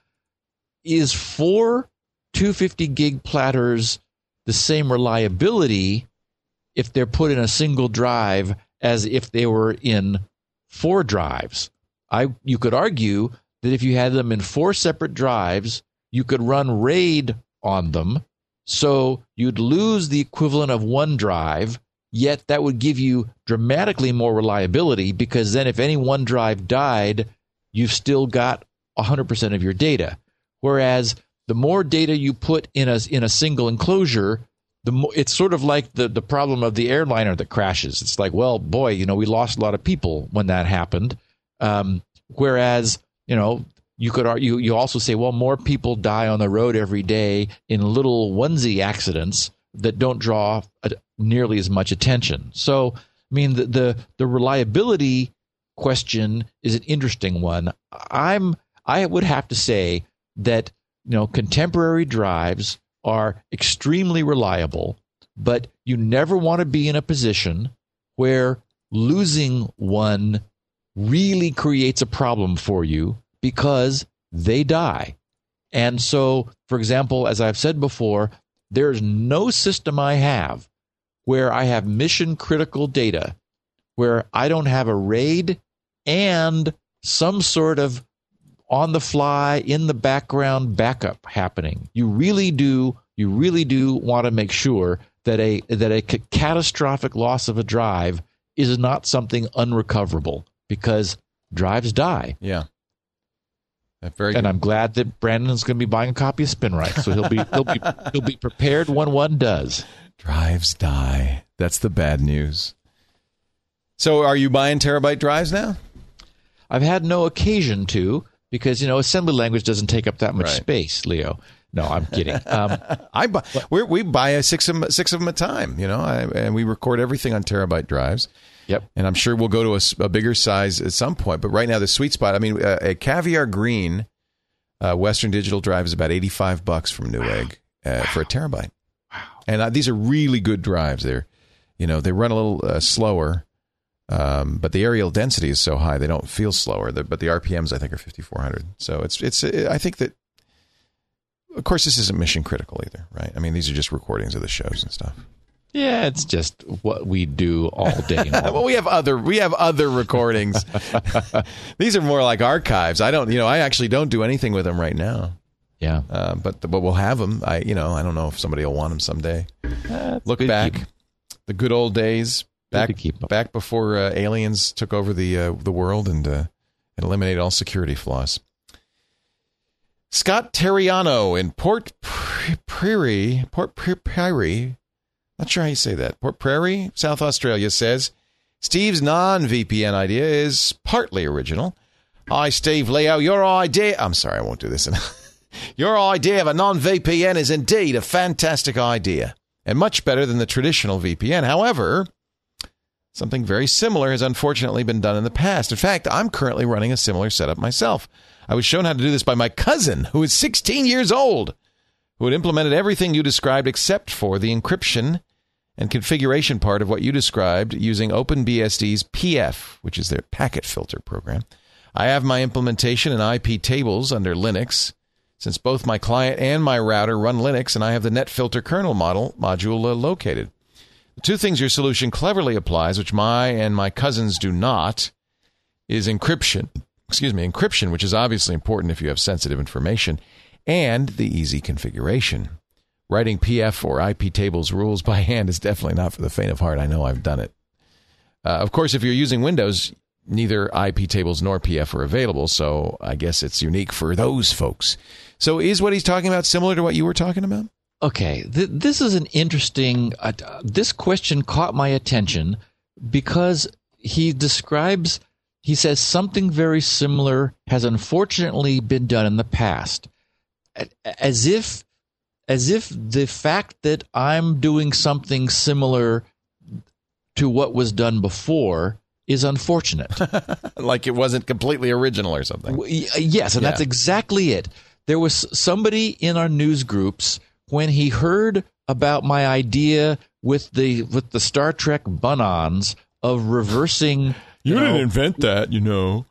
is four two fifty gig platters the same reliability if they're put in a single drive as if they were in four drives. I you could argue that if you had them in four separate drives, you could run RAID on them, so you'd lose the equivalent of one drive, yet that would give you dramatically more reliability, because then if any one drive died, you've still got one hundred percent of your data. Whereas the more data you put in a in a single enclosure, the more, it's sort of like the, the problem of the airliner that crashes. It's like, well, boy, you know, we lost a lot of people when that happened. Um, whereas, you know, you could argue, you also say, well, more people die on the road every day in little onesie accidents that don't draw a, nearly as much attention. So, I mean, the, the the reliability question is an interesting one. I'm I would have to say that, you know, contemporary drives are extremely reliable, but you never want to be in a position where losing one really creates a problem for you, because they die. And so, for example, as I've said before, there's no system I have where I have mission critical data where I don't have a RAID and some sort of on the fly, in the background backup happening. You really do, you really do want to make sure that a that a catastrophic loss of a drive is not something unrecoverable, because drives die. Yeah. Very and good. I'm glad that Brandon's going to be buying a copy of SpinRite, so he'll be he'll be he'll be prepared when one does. Drives die. That's the bad news. So, are you buying terabyte drives now? I've had no occasion to, because you know assembly language doesn't take up that much right. space, Leo. No, I'm kidding. Um, I buy we're, we buy a six of them, six of them a time, you know, I, and we record everything on terabyte drives. Yep. And I'm sure we'll go to a, a bigger size at some point. But right now, the sweet spot, I mean, uh, a Caviar Green uh, Western Digital drive is about eighty-five bucks from Newegg wow. Uh, wow. for a terabyte. Wow. And uh, these are really good drives. They're, you know, they run a little uh, slower, um, but the aerial density is so high, they don't feel slower. The, but the R P Ms, I think, are fifty-four hundred. So it's, it's uh, I think that, of course, this isn't mission critical either, right? I mean, these are just recordings of the shows and stuff. Yeah, it's just what we do all day long. Well, we have other we have other recordings. These are more like archives. I don't, you know, I actually don't do anything with them right now. Yeah, uh, but but we'll have them. I you know I don't know if somebody will want them someday. Uh, Look back, keep. the good old days back back before uh, aliens took over the uh, the world and uh, and eliminated all security flaws. Scott Terriano in Port Prairie, Port Prairie. Not sure how you say that. Port Prairie, South Australia, says, Steve's non-V P N idea is partly original. Hi, Steve, Leo, your idea... I'm sorry, I won't do this. Your idea of a non-V P N is indeed a fantastic idea, and much better than the traditional V P N. However, something very similar has unfortunately been done in the past. In fact, I'm currently running a similar setup myself. I was shown how to do this by my cousin, who is sixteen years old, who had implemented everything you described except for the encryption and configuration part of what you described using OpenBSD's P F, which is their packet filter program. I have my implementation and I P tables under Linux, since both my client and my router run Linux, and I have the netfilter kernel model module uh, located. The two things your solution cleverly applies, which my and my cousins do not, is encryption. Excuse me, encryption, which is obviously important if you have sensitive information, and the easy configuration. Writing P F or I P tables rules by hand is definitely not for the faint of heart. I know, I've done it. Uh, of course, if you're using Windows, neither I P tables nor P F are available, so I guess it's unique for those folks. So is what he's talking about similar to what you were talking about? Okay, th- this is an interesting... Uh, this question caught my attention because he describes... He says something very similar has unfortunately been done in the past. As if, as if the fact that I'm doing something similar to what was done before is unfortunate. Like it wasn't completely original or something. Yes, and yeah. That's exactly it. There was somebody in our news groups, when he heard about my idea with the with the Star Trek bun-ons of reversing... You, you didn't know, invent that, you know.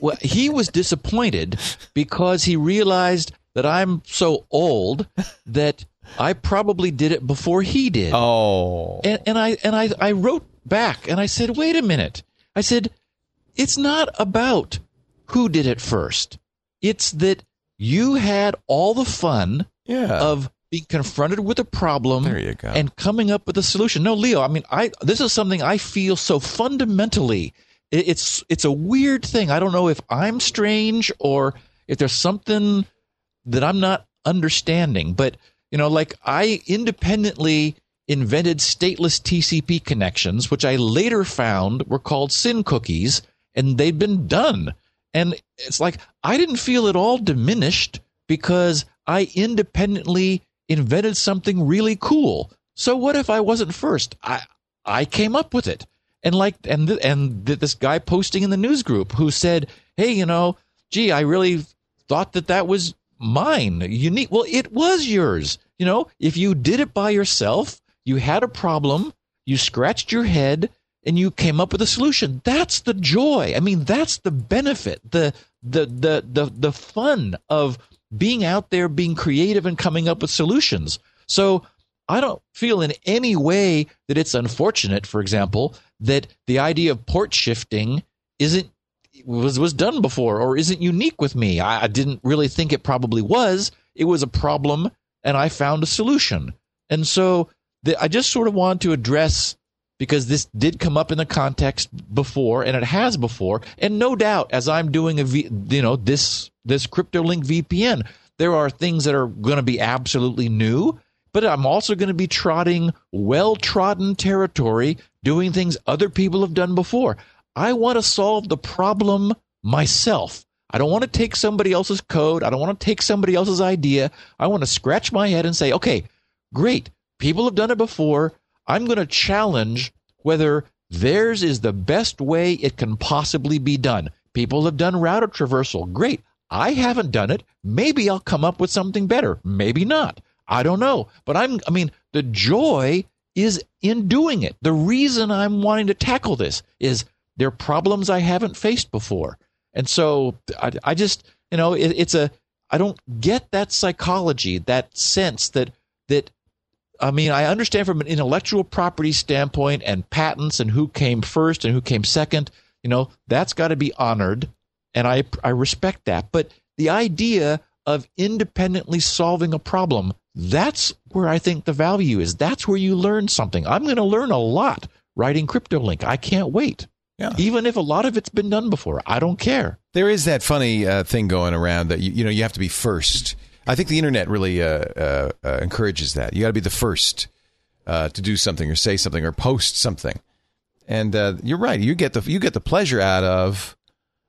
Well, he was disappointed because he realized that I'm so old that I probably did it before he did. Oh. And, and I and I, I wrote back and I said, wait a minute. I said, it's not about who did it first. It's that you had all the fun yeah. of being confronted with a problem there you go. and coming up with a solution. No, Leo, I mean, I this is something I feel so fundamentally. It, it's it's a weird thing. I don't know if I'm strange or if there's something that I'm not understanding, but you know, like I independently invented stateless T C P connections, which I later found were called S Y N cookies, and they'd been done. And it's like I didn't feel at all diminished because I independently invented something really cool. So what if I wasn't first? I I came up with it. And like and th- and th- this guy posting in the news group who said, "Hey, you know, gee, I really thought that that was mine, unique." Well, it was yours. You know, if you did it by yourself, you had a problem, you scratched your head, and you came up with a solution. That's the joy. I mean, that's the benefit, the the the the the fun of being out there, being creative, and coming up with solutions. So I don't feel in any way that it's unfortunate, for example, that the idea of port shifting isn't was was done before or isn't unique with me. I, I didn't really think it probably was. It was a problem, and I found a solution. And so the, I just sort of want to address, because this did come up in the context before, and it has before, and no doubt as I'm doing a v, you know this this CryptoLink V P N, there are things that are going to be absolutely new, but I'm also going to be trotting well-trodden territory, doing things other people have done before. I want to solve the problem myself. I don't want to take somebody else's code. I don't want to take somebody else's idea. I want to scratch my head and say, okay, great. People have done it before. I'm going to challenge whether theirs is the best way it can possibly be done. People have done router traversal. Great. I haven't done it. Maybe I'll come up with something better. Maybe not. I don't know. But I'm, I mean, the joy is in doing it. The reason I'm wanting to tackle this is there are problems I haven't faced before. And so I, I just, you know, it, it's a, I don't get that psychology, that sense that, that, I mean, I understand from an intellectual property standpoint and patents and who came first and who came second, you know, that's got to be honored. And I, I respect that. But the idea of independently solving a problem, that's where I think the value is. That's where you learn something. I'm going to learn a lot writing CryptoLink. I can't wait. Yeah. Even if a lot of it's been done before, I don't care. There is that funny uh, thing going around that, you, you know, you have to be first. I think the internet really uh, uh, uh, encourages that. You got to be the first uh, to do something or say something or post something. And uh, you're right. You get the you get the pleasure out of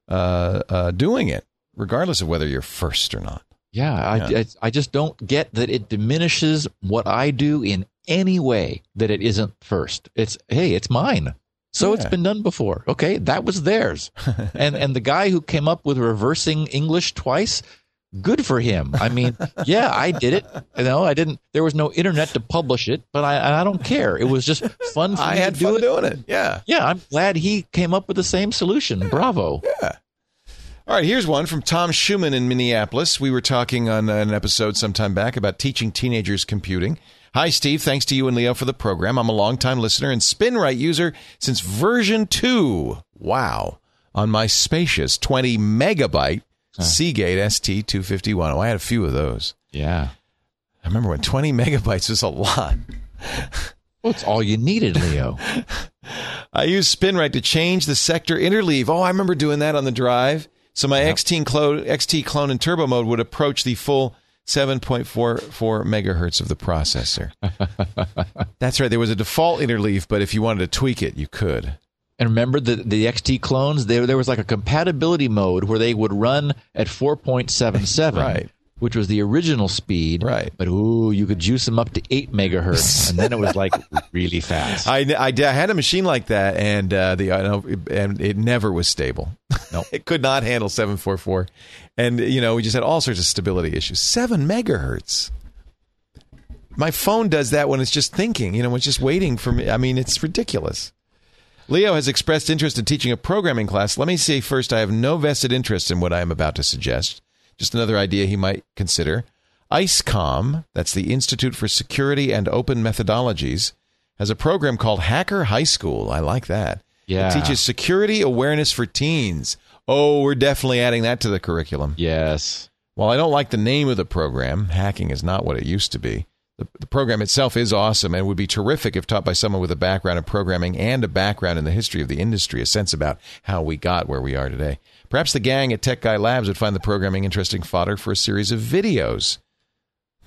uh, uh, doing it, regardless of whether you're first or not. Yeah, yeah. I, I, I just don't get that it diminishes what I do in any way that it isn't first. It's, hey, it's mine. So yeah. It's been done before. Okay, that was theirs. And and the guy who came up with reversing English twice, good for him. I mean, yeah, I did it. You know, I didn't. There was no internet to publish it, but I I don't care. It was just fun for I me had to do fun it. doing it. Yeah. Yeah, I'm glad he came up with the same solution. Yeah. Bravo. Yeah. All right, here's one from Tom Schumann in Minneapolis. We were talking on an episode sometime back about teaching teenagers computing. Hi, Steve. Thanks to you and Leo for the program. I'm a longtime listener and SpinRite user since version two. Wow. On my spacious twenty megabyte huh. Seagate S T two fifty-one. Oh, I had a few of those. Yeah. I remember when twenty megabytes was a lot. Well, it's all you needed, Leo. I used SpinRite to change the sector interleave. Oh, I remember doing that on the drive. So my yep. X T clone, X T clone in turbo mode would approach the full seven point four four megahertz of the processor. That's right. There was a default interleave, but if you wanted to tweak it, you could. And remember the, the X T clones? They, there was like a compatibility mode where they would run at four point seven seven, right. which was the original speed. Right. But, ooh, you could juice them up to eight megahertz, and then it was like really fast. I, I, I had a machine like that, and, uh, the, I know, and it never was stable. Nope. It could not handle seven forty-four. And, you know, we just had all sorts of stability issues. seven megahertz. My phone does that when it's just thinking, you know, when it's just waiting for me. I mean, it's ridiculous. Leo has expressed interest in teaching a programming class. Let me say first, I have no vested interest in what I am about to suggest. Just another idea he might consider. ISCOM, that's the Institute for Security and Open Methodologies, has a program called Hacker High School. I like that. Yeah. It teaches security awareness for teens. Oh, we're definitely adding that to the curriculum. Yes. While I don't like the name of the program, hacking is not what it used to be. The, the program itself is awesome and would be terrific if taught by someone with a background in programming and a background in the history of the industry, a sense about how we got where we are today. Perhaps the gang at Tech Guy Labs would find the programming interesting fodder for a series of videos.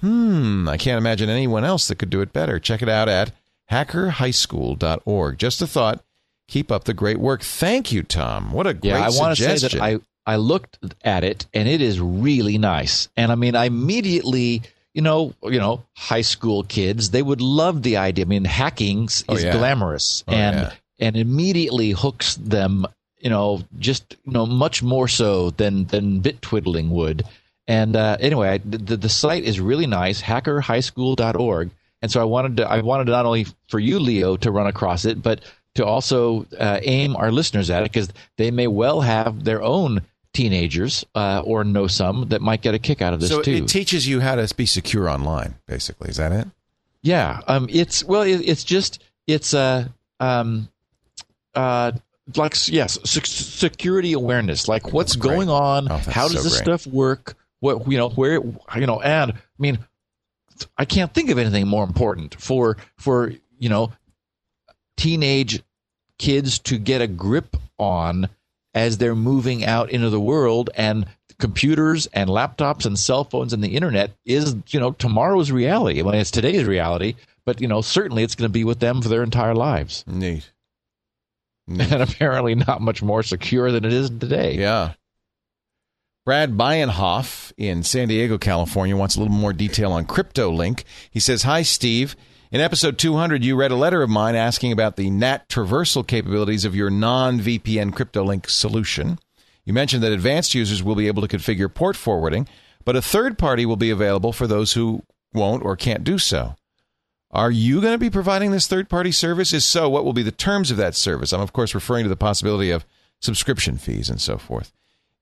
Hmm, I can't imagine anyone else that could do it better. Check it out at hacker high school dot org. Just a thought. Keep up the great work. Thank you, Tom. What a great suggestion. Yeah, I want to say that I, I looked at it, and it is really nice. And, I mean, I immediately, you know, you know, high school kids, they would love the idea. I mean, hacking is oh, yeah. glamorous oh, and yeah. and immediately hooks them, you know, just, you know, much more so than, than bit twiddling would. And uh, anyway, I, the, the site is really nice, hacker high school dot org. And so I wanted to I wanted not only for you, Leo, to run across it, but to also uh, aim our listeners at it, because they may well have their own teenagers uh, or know some that might get a kick out of this so too. So it teaches you how to be secure online, basically. Is that it? Yeah. Um. It's well. It, it's just it's uh um uh like yes security awareness, like what's that's going great. on, oh, how does so this great. stuff work, what you know where you know, and I mean. I can't think of anything more important for for you know teenage kids to get a grip on as they're moving out into the world, and computers and laptops and cell phones and the internet is you know tomorrow's reality. I mean, it's today's reality, but you know certainly it's going to be with them for their entire lives. Neat. Neat. And apparently not much more secure than it is today. Yeah. Brad Bienhoff in San Diego, California, wants a little more detail on CryptoLink. He says, hi, Steve. In episode two hundred, you read a letter of mine asking about the N A T traversal capabilities of your non-V P N CryptoLink solution. You mentioned that advanced users will be able to configure port forwarding, but a third party will be available for those who won't or can't do so. Are you going to be providing this third-party service? If so, what will be the terms of that service? I'm, of course, referring to the possibility of subscription fees and so forth.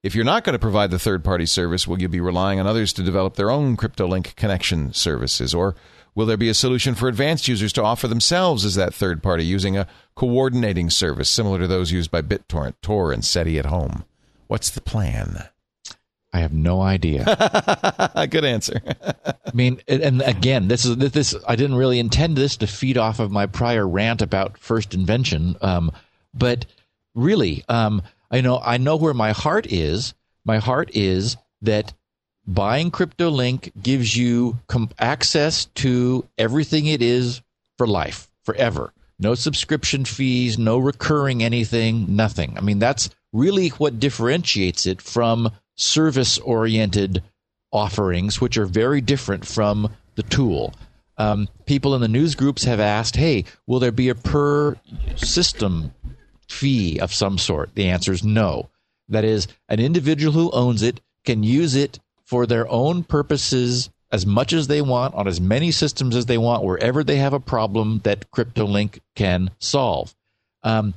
If you're not going to provide the third-party service, will you be relying on others to develop their own CryptoLink connection services? Or will there be a solution for advanced users to offer themselves as that third party using a coordinating service similar to those used by BitTorrent, Tor, and SETI at home? What's the plan? I have no idea. Good answer. I mean, and again, this is this. I didn't really intend this to feed off of my prior rant about first invention, um, but really... Um, I know I know where my heart is. My heart is that buying CryptoLink gives you com- access to everything it is for life, forever. No subscription fees, no recurring anything, nothing. I mean, that's really what differentiates it from service-oriented offerings, which are very different from the tool. Um, people in the news groups have asked, hey, will there be a per-system fee of some sort? The answer is no. That is, an individual who owns it can use it for their own purposes as much as they want, on as many systems as they want, wherever they have a problem that CryptoLink can solve. Um,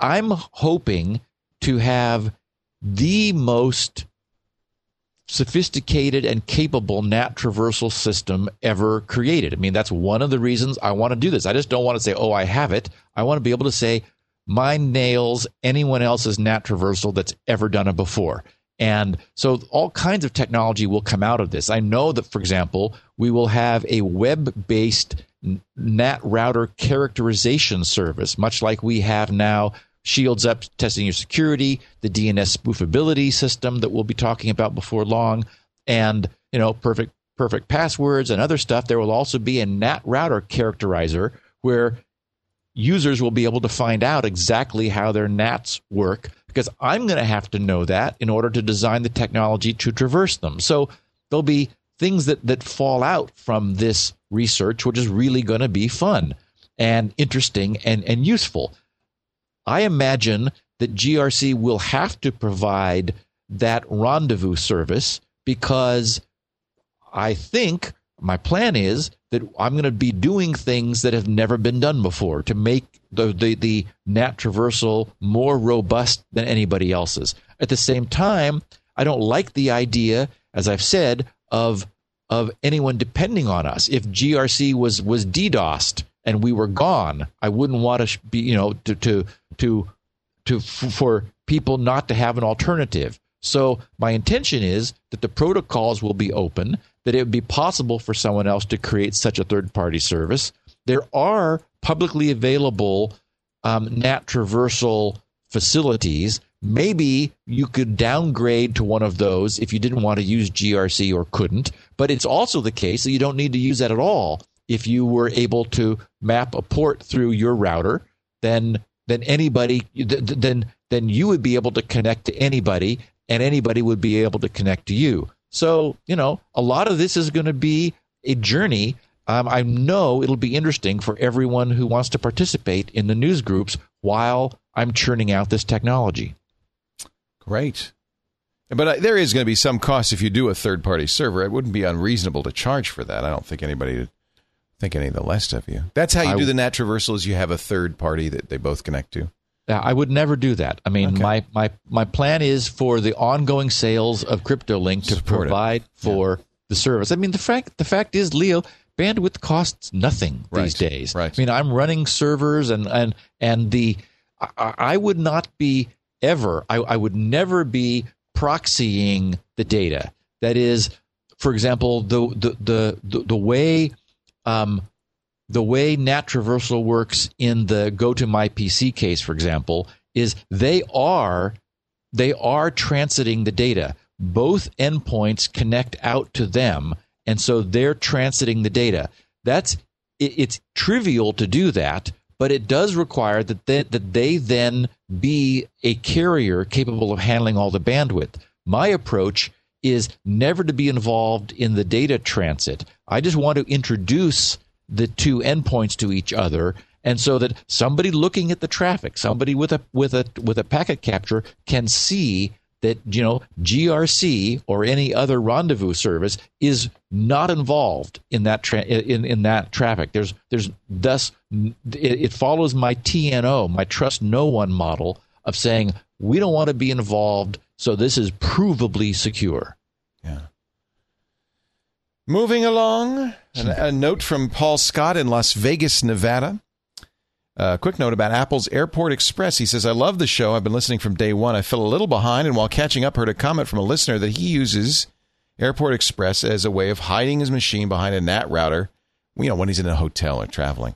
I'm hoping to have the most sophisticated and capable N A T traversal system ever created. I mean, that's one of the reasons I want to do this. I just don't want to say, oh, I have it. I want to be able to say, mine nails anyone else's N A T traversal that's ever done it before. And so all kinds of technology will come out of this. I know that, for example, we will have a web-based N A T router characterization service, much like we have now Shields Up testing your security, the D N S spoofability system that we'll be talking about before long, and you know, perfect perfect passwords and other stuff. There will also be a N A T router characterizer where users will be able to find out exactly how their N A Ts work, because I'm going to have to know that in order to design the technology to traverse them. So there'll be things that, that fall out from this research, which is really going to be fun and interesting and, and useful. I imagine that G R C will have to provide that rendezvous service, because I think my plan is that I'm going to be doing things that have never been done before to make the, the the N A T traversal more robust than anybody else's. At the same time, I don't like the idea, as I've said, of of anyone depending on us. If G R C was was DDoSed and we were gone, I wouldn't want to be, you know, to to to to for people not to have an alternative. So my intention is that the protocols will be open, that it would be possible for someone else to create such a third-party service. There are publicly available um, N A T traversal facilities. Maybe you could downgrade to one of those if you didn't want to use G R C or couldn't. But it's also the case that you don't need to use that at all. If you were able to map a port through your router, then then anybody then then you would be able to connect to anybody, and anybody would be able to connect to you. So, you know, a lot of this is going to be a journey. Um, I know it'll be interesting for everyone who wants to participate in the news groups while I'm churning out this technology. Great. But uh, there is going to be some cost if you do a third-party server. It wouldn't be unreasonable to charge for that. I don't think anybody would think any the less of you. That's how you I, do the N A T traversal, is you have a third party that they both connect to. I would never do that. I mean, okay. my, my my plan is for the ongoing sales of CryptoLink to Support provide it. for yeah. the service. I mean, the fact, the fact is, Leo, bandwidth costs nothing right. these days. Right. I mean, I'm running servers, and and, and the I, I would not be ever, I, I would never be proxying the data. That is, for example, the the the, the, the way um, the way N A T traversal works in the Go to My P C case, for example, is they are they are transiting the data. Both endpoints connect out to them, and so they're transiting the data. That's it, it's trivial to do that, but it does require that they, that they then be a carrier capable of handling all the bandwidth. My approach is never to be involved in the data transit. I just want to introduce the two endpoints to each other, and so that somebody looking at the traffic, somebody with a with a with a packet capture, can see that, you know, G R C or any other rendezvous service is not involved in that tra- in in that traffic. There's there's thus it, it follows my T N O, my trust no one model of saying we don't want to be involved, so this is provably secure. Yeah. Moving along, a, a note from Paul Scott in Las Vegas, Nevada. A uh, quick note about Apple's Airport Express. He says, I love the show. I've been listening from day one. I fell a little behind, and while catching up, heard a comment from a listener that he uses Airport Express as a way of hiding his machine behind a N A T router, you know, when he's in a hotel or traveling.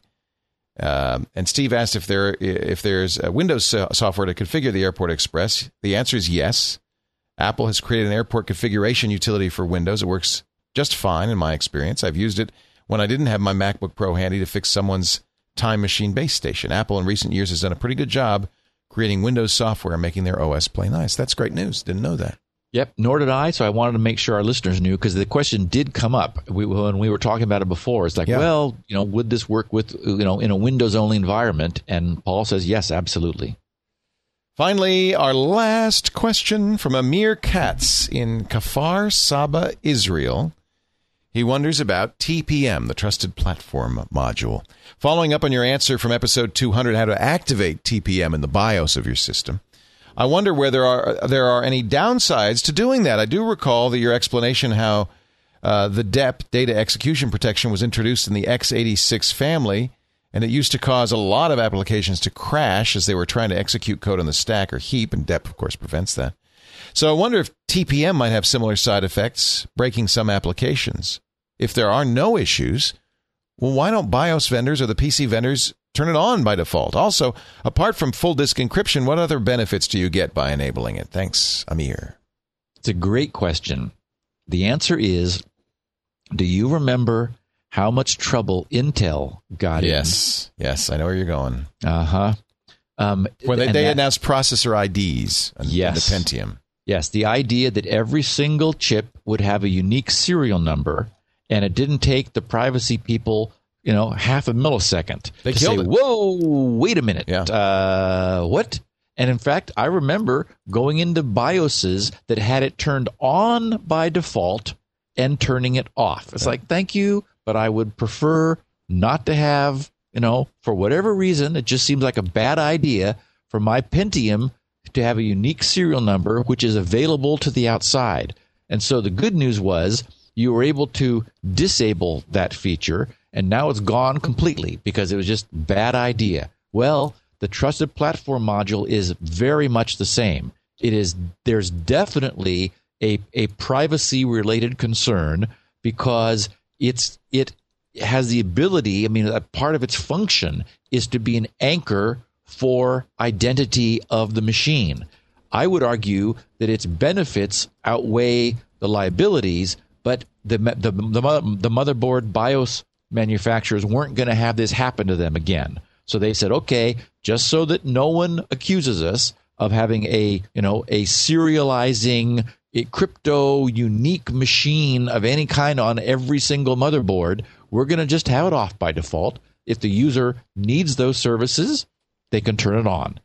Um, and Steve asked if there if there's a Windows so- software to configure the Airport Express. The answer is yes. Apple has created an airport configuration utility for Windows. It works just fine in my experience. I've used it when I didn't have my MacBook Pro handy to fix someone's Time Machine base station. Apple in recent years has done a pretty good job creating Windows software and making their O S play nice. That's great news. Didn't know that. Yep, nor did I. So I wanted to make sure our listeners knew, because the question did come up we, when we were talking about it before. It's like, yeah. well, you know, would this work with, you know, in a Windows-only environment? And Paul says, yes, absolutely. Finally, our last question from Amir Katz in Kfar Saba, Israel. He wonders about T P M, the Trusted Platform Module. Following up on your answer from episode two hundred, how to activate T P M in the BIOS of your system, I wonder whether are, there are any downsides to doing that. I do recall that your explanation how uh, the D E P, Data Execution Protection, was introduced in the x eighty-six family, and it used to cause a lot of applications to crash as they were trying to execute code on the stack or heap, and D E P, of course, prevents that. So I wonder if T P M might have similar side effects, breaking some applications. If there are no issues, well, why don't BIOS vendors or the P C vendors turn it on by default? Also, apart from full disk encryption, what other benefits do you get by enabling it? Thanks, Amir. It's a great question. The answer is, do you remember how much trouble Intel got yes. in? Yes, yes, I know where you're going. Uh-huh. Um, well, they, they that, announced processor I Ds in yes. the Pentium. Yes, the idea that every single chip would have a unique serial number, and it didn't take the privacy people, you know, half a millisecond they to killed say, it. whoa, wait a minute, yeah. uh, what? And in fact, I remember going into BIOSes that had it turned on by default and turning it off. It's yeah. like, thank you, but I would prefer not to have... You know, for whatever reason, it just seems like a bad idea for my Pentium to have a unique serial number, which is available to the outside. And so the good news was you were able to disable that feature, and now it's gone completely because it was just a bad idea. Well, the Trusted Platform module is very much the same. It is there's definitely a a privacy-related concern because it's it has the ability, I mean, a part of its function is to be an anchor for identity of the machine. I would argue that its benefits outweigh the liabilities, but the the the, the motherboard BIOS manufacturers weren't going to have this happen to them again. So they said, okay, just so that no one accuses us of having a, you know, a serializing a crypto unique machine of any kind on every single motherboard, we're going to just have it off by default. If the user needs those services, they can turn it on.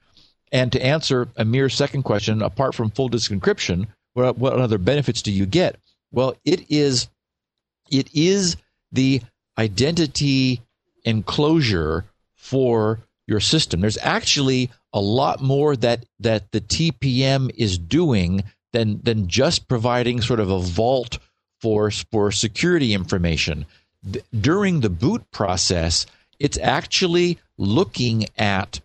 And to answer a mere second question, apart from full disk encryption, what, what other benefits do you get? Well, it is, it is the identity enclosure for your system. There's actually a lot more that that the T P M is doing than than just providing sort of a vault for for security information. D- during the boot process, it's actually looking at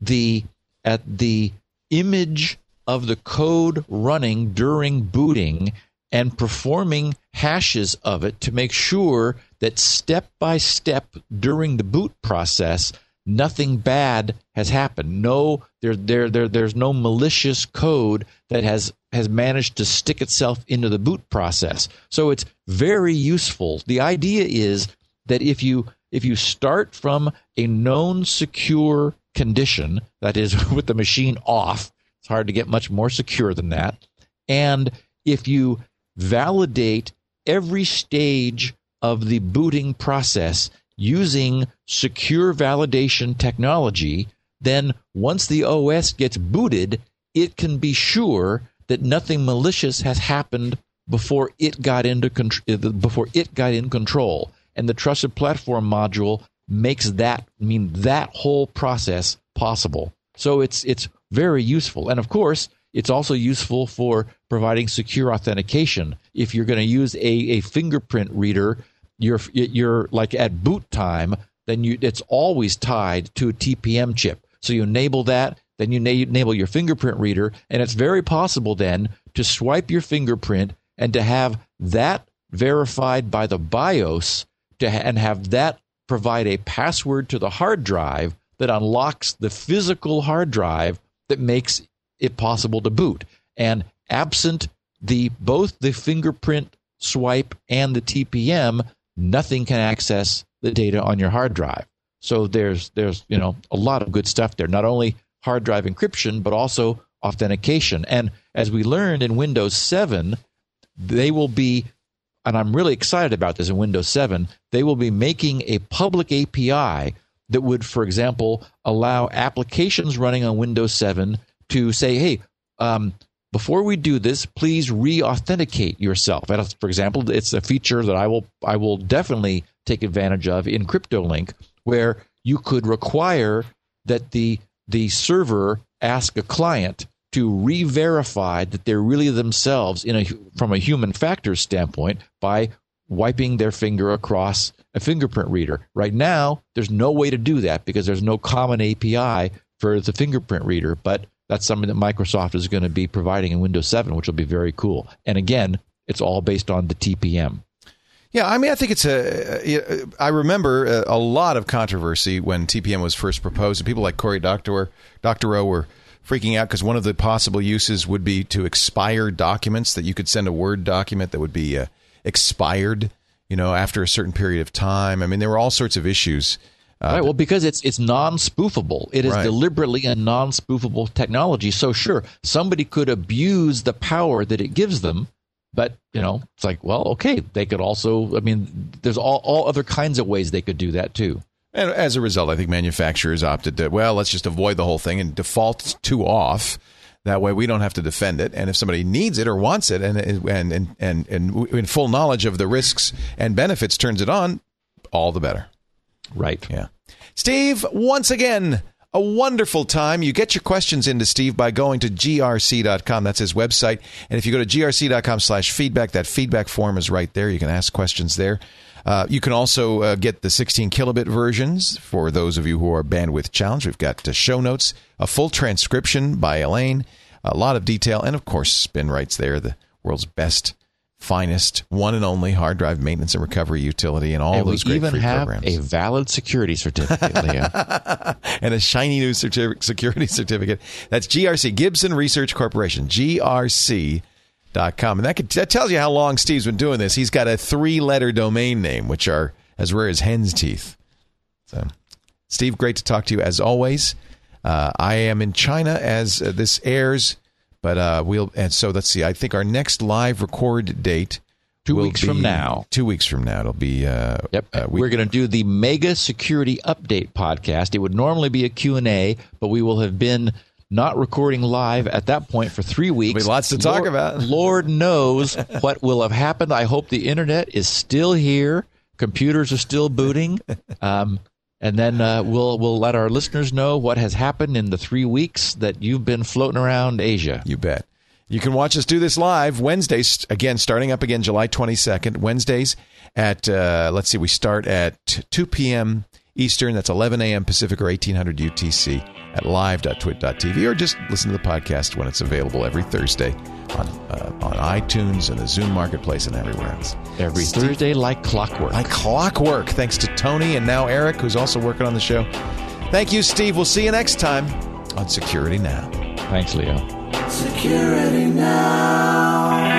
the at the image of the code running during booting and performing hashes of it to make sure that step by step during the boot process, nothing bad has happened. No, there, there, there, there's no malicious code that has, has managed to stick itself into the boot process. So it's very useful. The idea is that if you if you start from a known secure condition, that is with the machine off, it's hard to get much more secure than that. And if you validate every stage of the booting process using secure validation technology, then once the O S gets booted, it can be sure that nothing malicious has happened before it got into contr- before it got in control. And the Trusted Platform module makes that I mean that whole process possible. So it's it's very useful. And of course, it's also useful for providing secure authentication. If you're going to use a, a fingerprint reader, you're you're like at boot time, then you it's always tied to a T P M chip. So you enable that, then you na- enable your fingerprint reader, and it's very possible then to swipe your fingerprint and to have that verified by the BIOS to ha- and have that provide a password to the hard drive that unlocks the physical hard drive that makes it possible to boot. And absent the both the fingerprint swipe and the T P M, nothing can access the data on your hard drive. So there's there's you know a lot of good stuff there. Not only hard drive encryption, but also authentication. And as we learned in Windows seven, they will be, and I'm really excited about this in Windows seven, they will be making a public A P I that would, for example, allow applications running on Windows seven to say, hey, um, before we do this, please re-authenticate yourself. And for example, it's a feature that I will I will definitely take advantage of in CryptoLink, where you could require that the the server ask a client to re-verify that they're really themselves in a from a human factors standpoint by wiping their finger across a fingerprint reader. Right now, there's no way to do that because there's no common A P I for the fingerprint reader, but that's something that Microsoft is going to be providing in Windows seven, which will be very cool. And again, it's all based on the T P M. Yeah, I mean, I think it's a. I remember a lot of controversy when T P M was first proposed, and people like Cory Doctorow, Doctorow were freaking out because one of the possible uses would be to expire documents, that you could send a Word document that would be uh, expired, you know, after a certain period of time. I mean, there were all sorts of issues. Uh, right, well, because it's it's non-spoofable. It is right. Deliberately a non-spoofable technology. So sure, somebody could abuse the power that it gives them, but you know, it's like, well, okay, they could also. I mean, there's all all other kinds of ways they could do that too. And as a result, I think manufacturers opted to, well, let's just avoid the whole thing and default to off. That way, we don't have to defend it. And if somebody needs it or wants it, and and and and, and in full knowledge of the risks and benefits, turns it on, all the better. Right. Yeah. Steve, once again, a wonderful time. You get your questions into Steve by going to G R C dot com. That's his website. And if you go to G R C dot com slash feedback, that feedback form is right there. You can ask questions there. Uh, you can also uh, get the sixteen kilobit versions for those of you who are bandwidth challenged. We've got the show notes, a full transcription by Elaine, a lot of detail, and, of course, SpinRite's there, the world's best, finest, one and only hard drive maintenance and recovery utility, and all and those great free programs. We even have a valid security certificate, Leo. And a shiny new certi- security certificate. That's G R C, Gibson Research Corporation, G R C. Dot com. And that, could, that tells you how long Steve's been doing this. He's got a three-letter domain name, which are as rare as hen's teeth. So, Steve, great to talk to you as always. Uh, I am in China as uh, this airs, but uh, we'll and so let's see. I think our next live record date two will weeks be, from now. Two weeks from now, it'll be. Uh, yep, uh, we, we're going to do the Mega Security Update podcast. It would normally be a Q and A, but we will have been. Not recording live at that point for three weeks. There'll be lots to talk Lord, about. Lord knows what will have happened. I hope the internet is still here. Computers are still booting. Um, and then uh, we'll we'll let our listeners know what has happened in the three weeks that you've been floating around Asia. You bet. You can watch us do this live Wednesdays, again, starting up again July twenty-second, Wednesdays at, uh, let's see, we start at two p.m. Eastern. That's eleven a.m. Pacific or eighteen hundred U T C at live dot twit dot t v, or just listen to the podcast when it's available every Thursday on uh, on iTunes and the Zoom Marketplace and everywhere else. Every Steve, Thursday like clockwork. Like clockwork. Thanks to Tony and now Eric, who's also working on the show. Thank you, Steve. We'll see you next time on Security Now. Thanks, Leo. Security Now.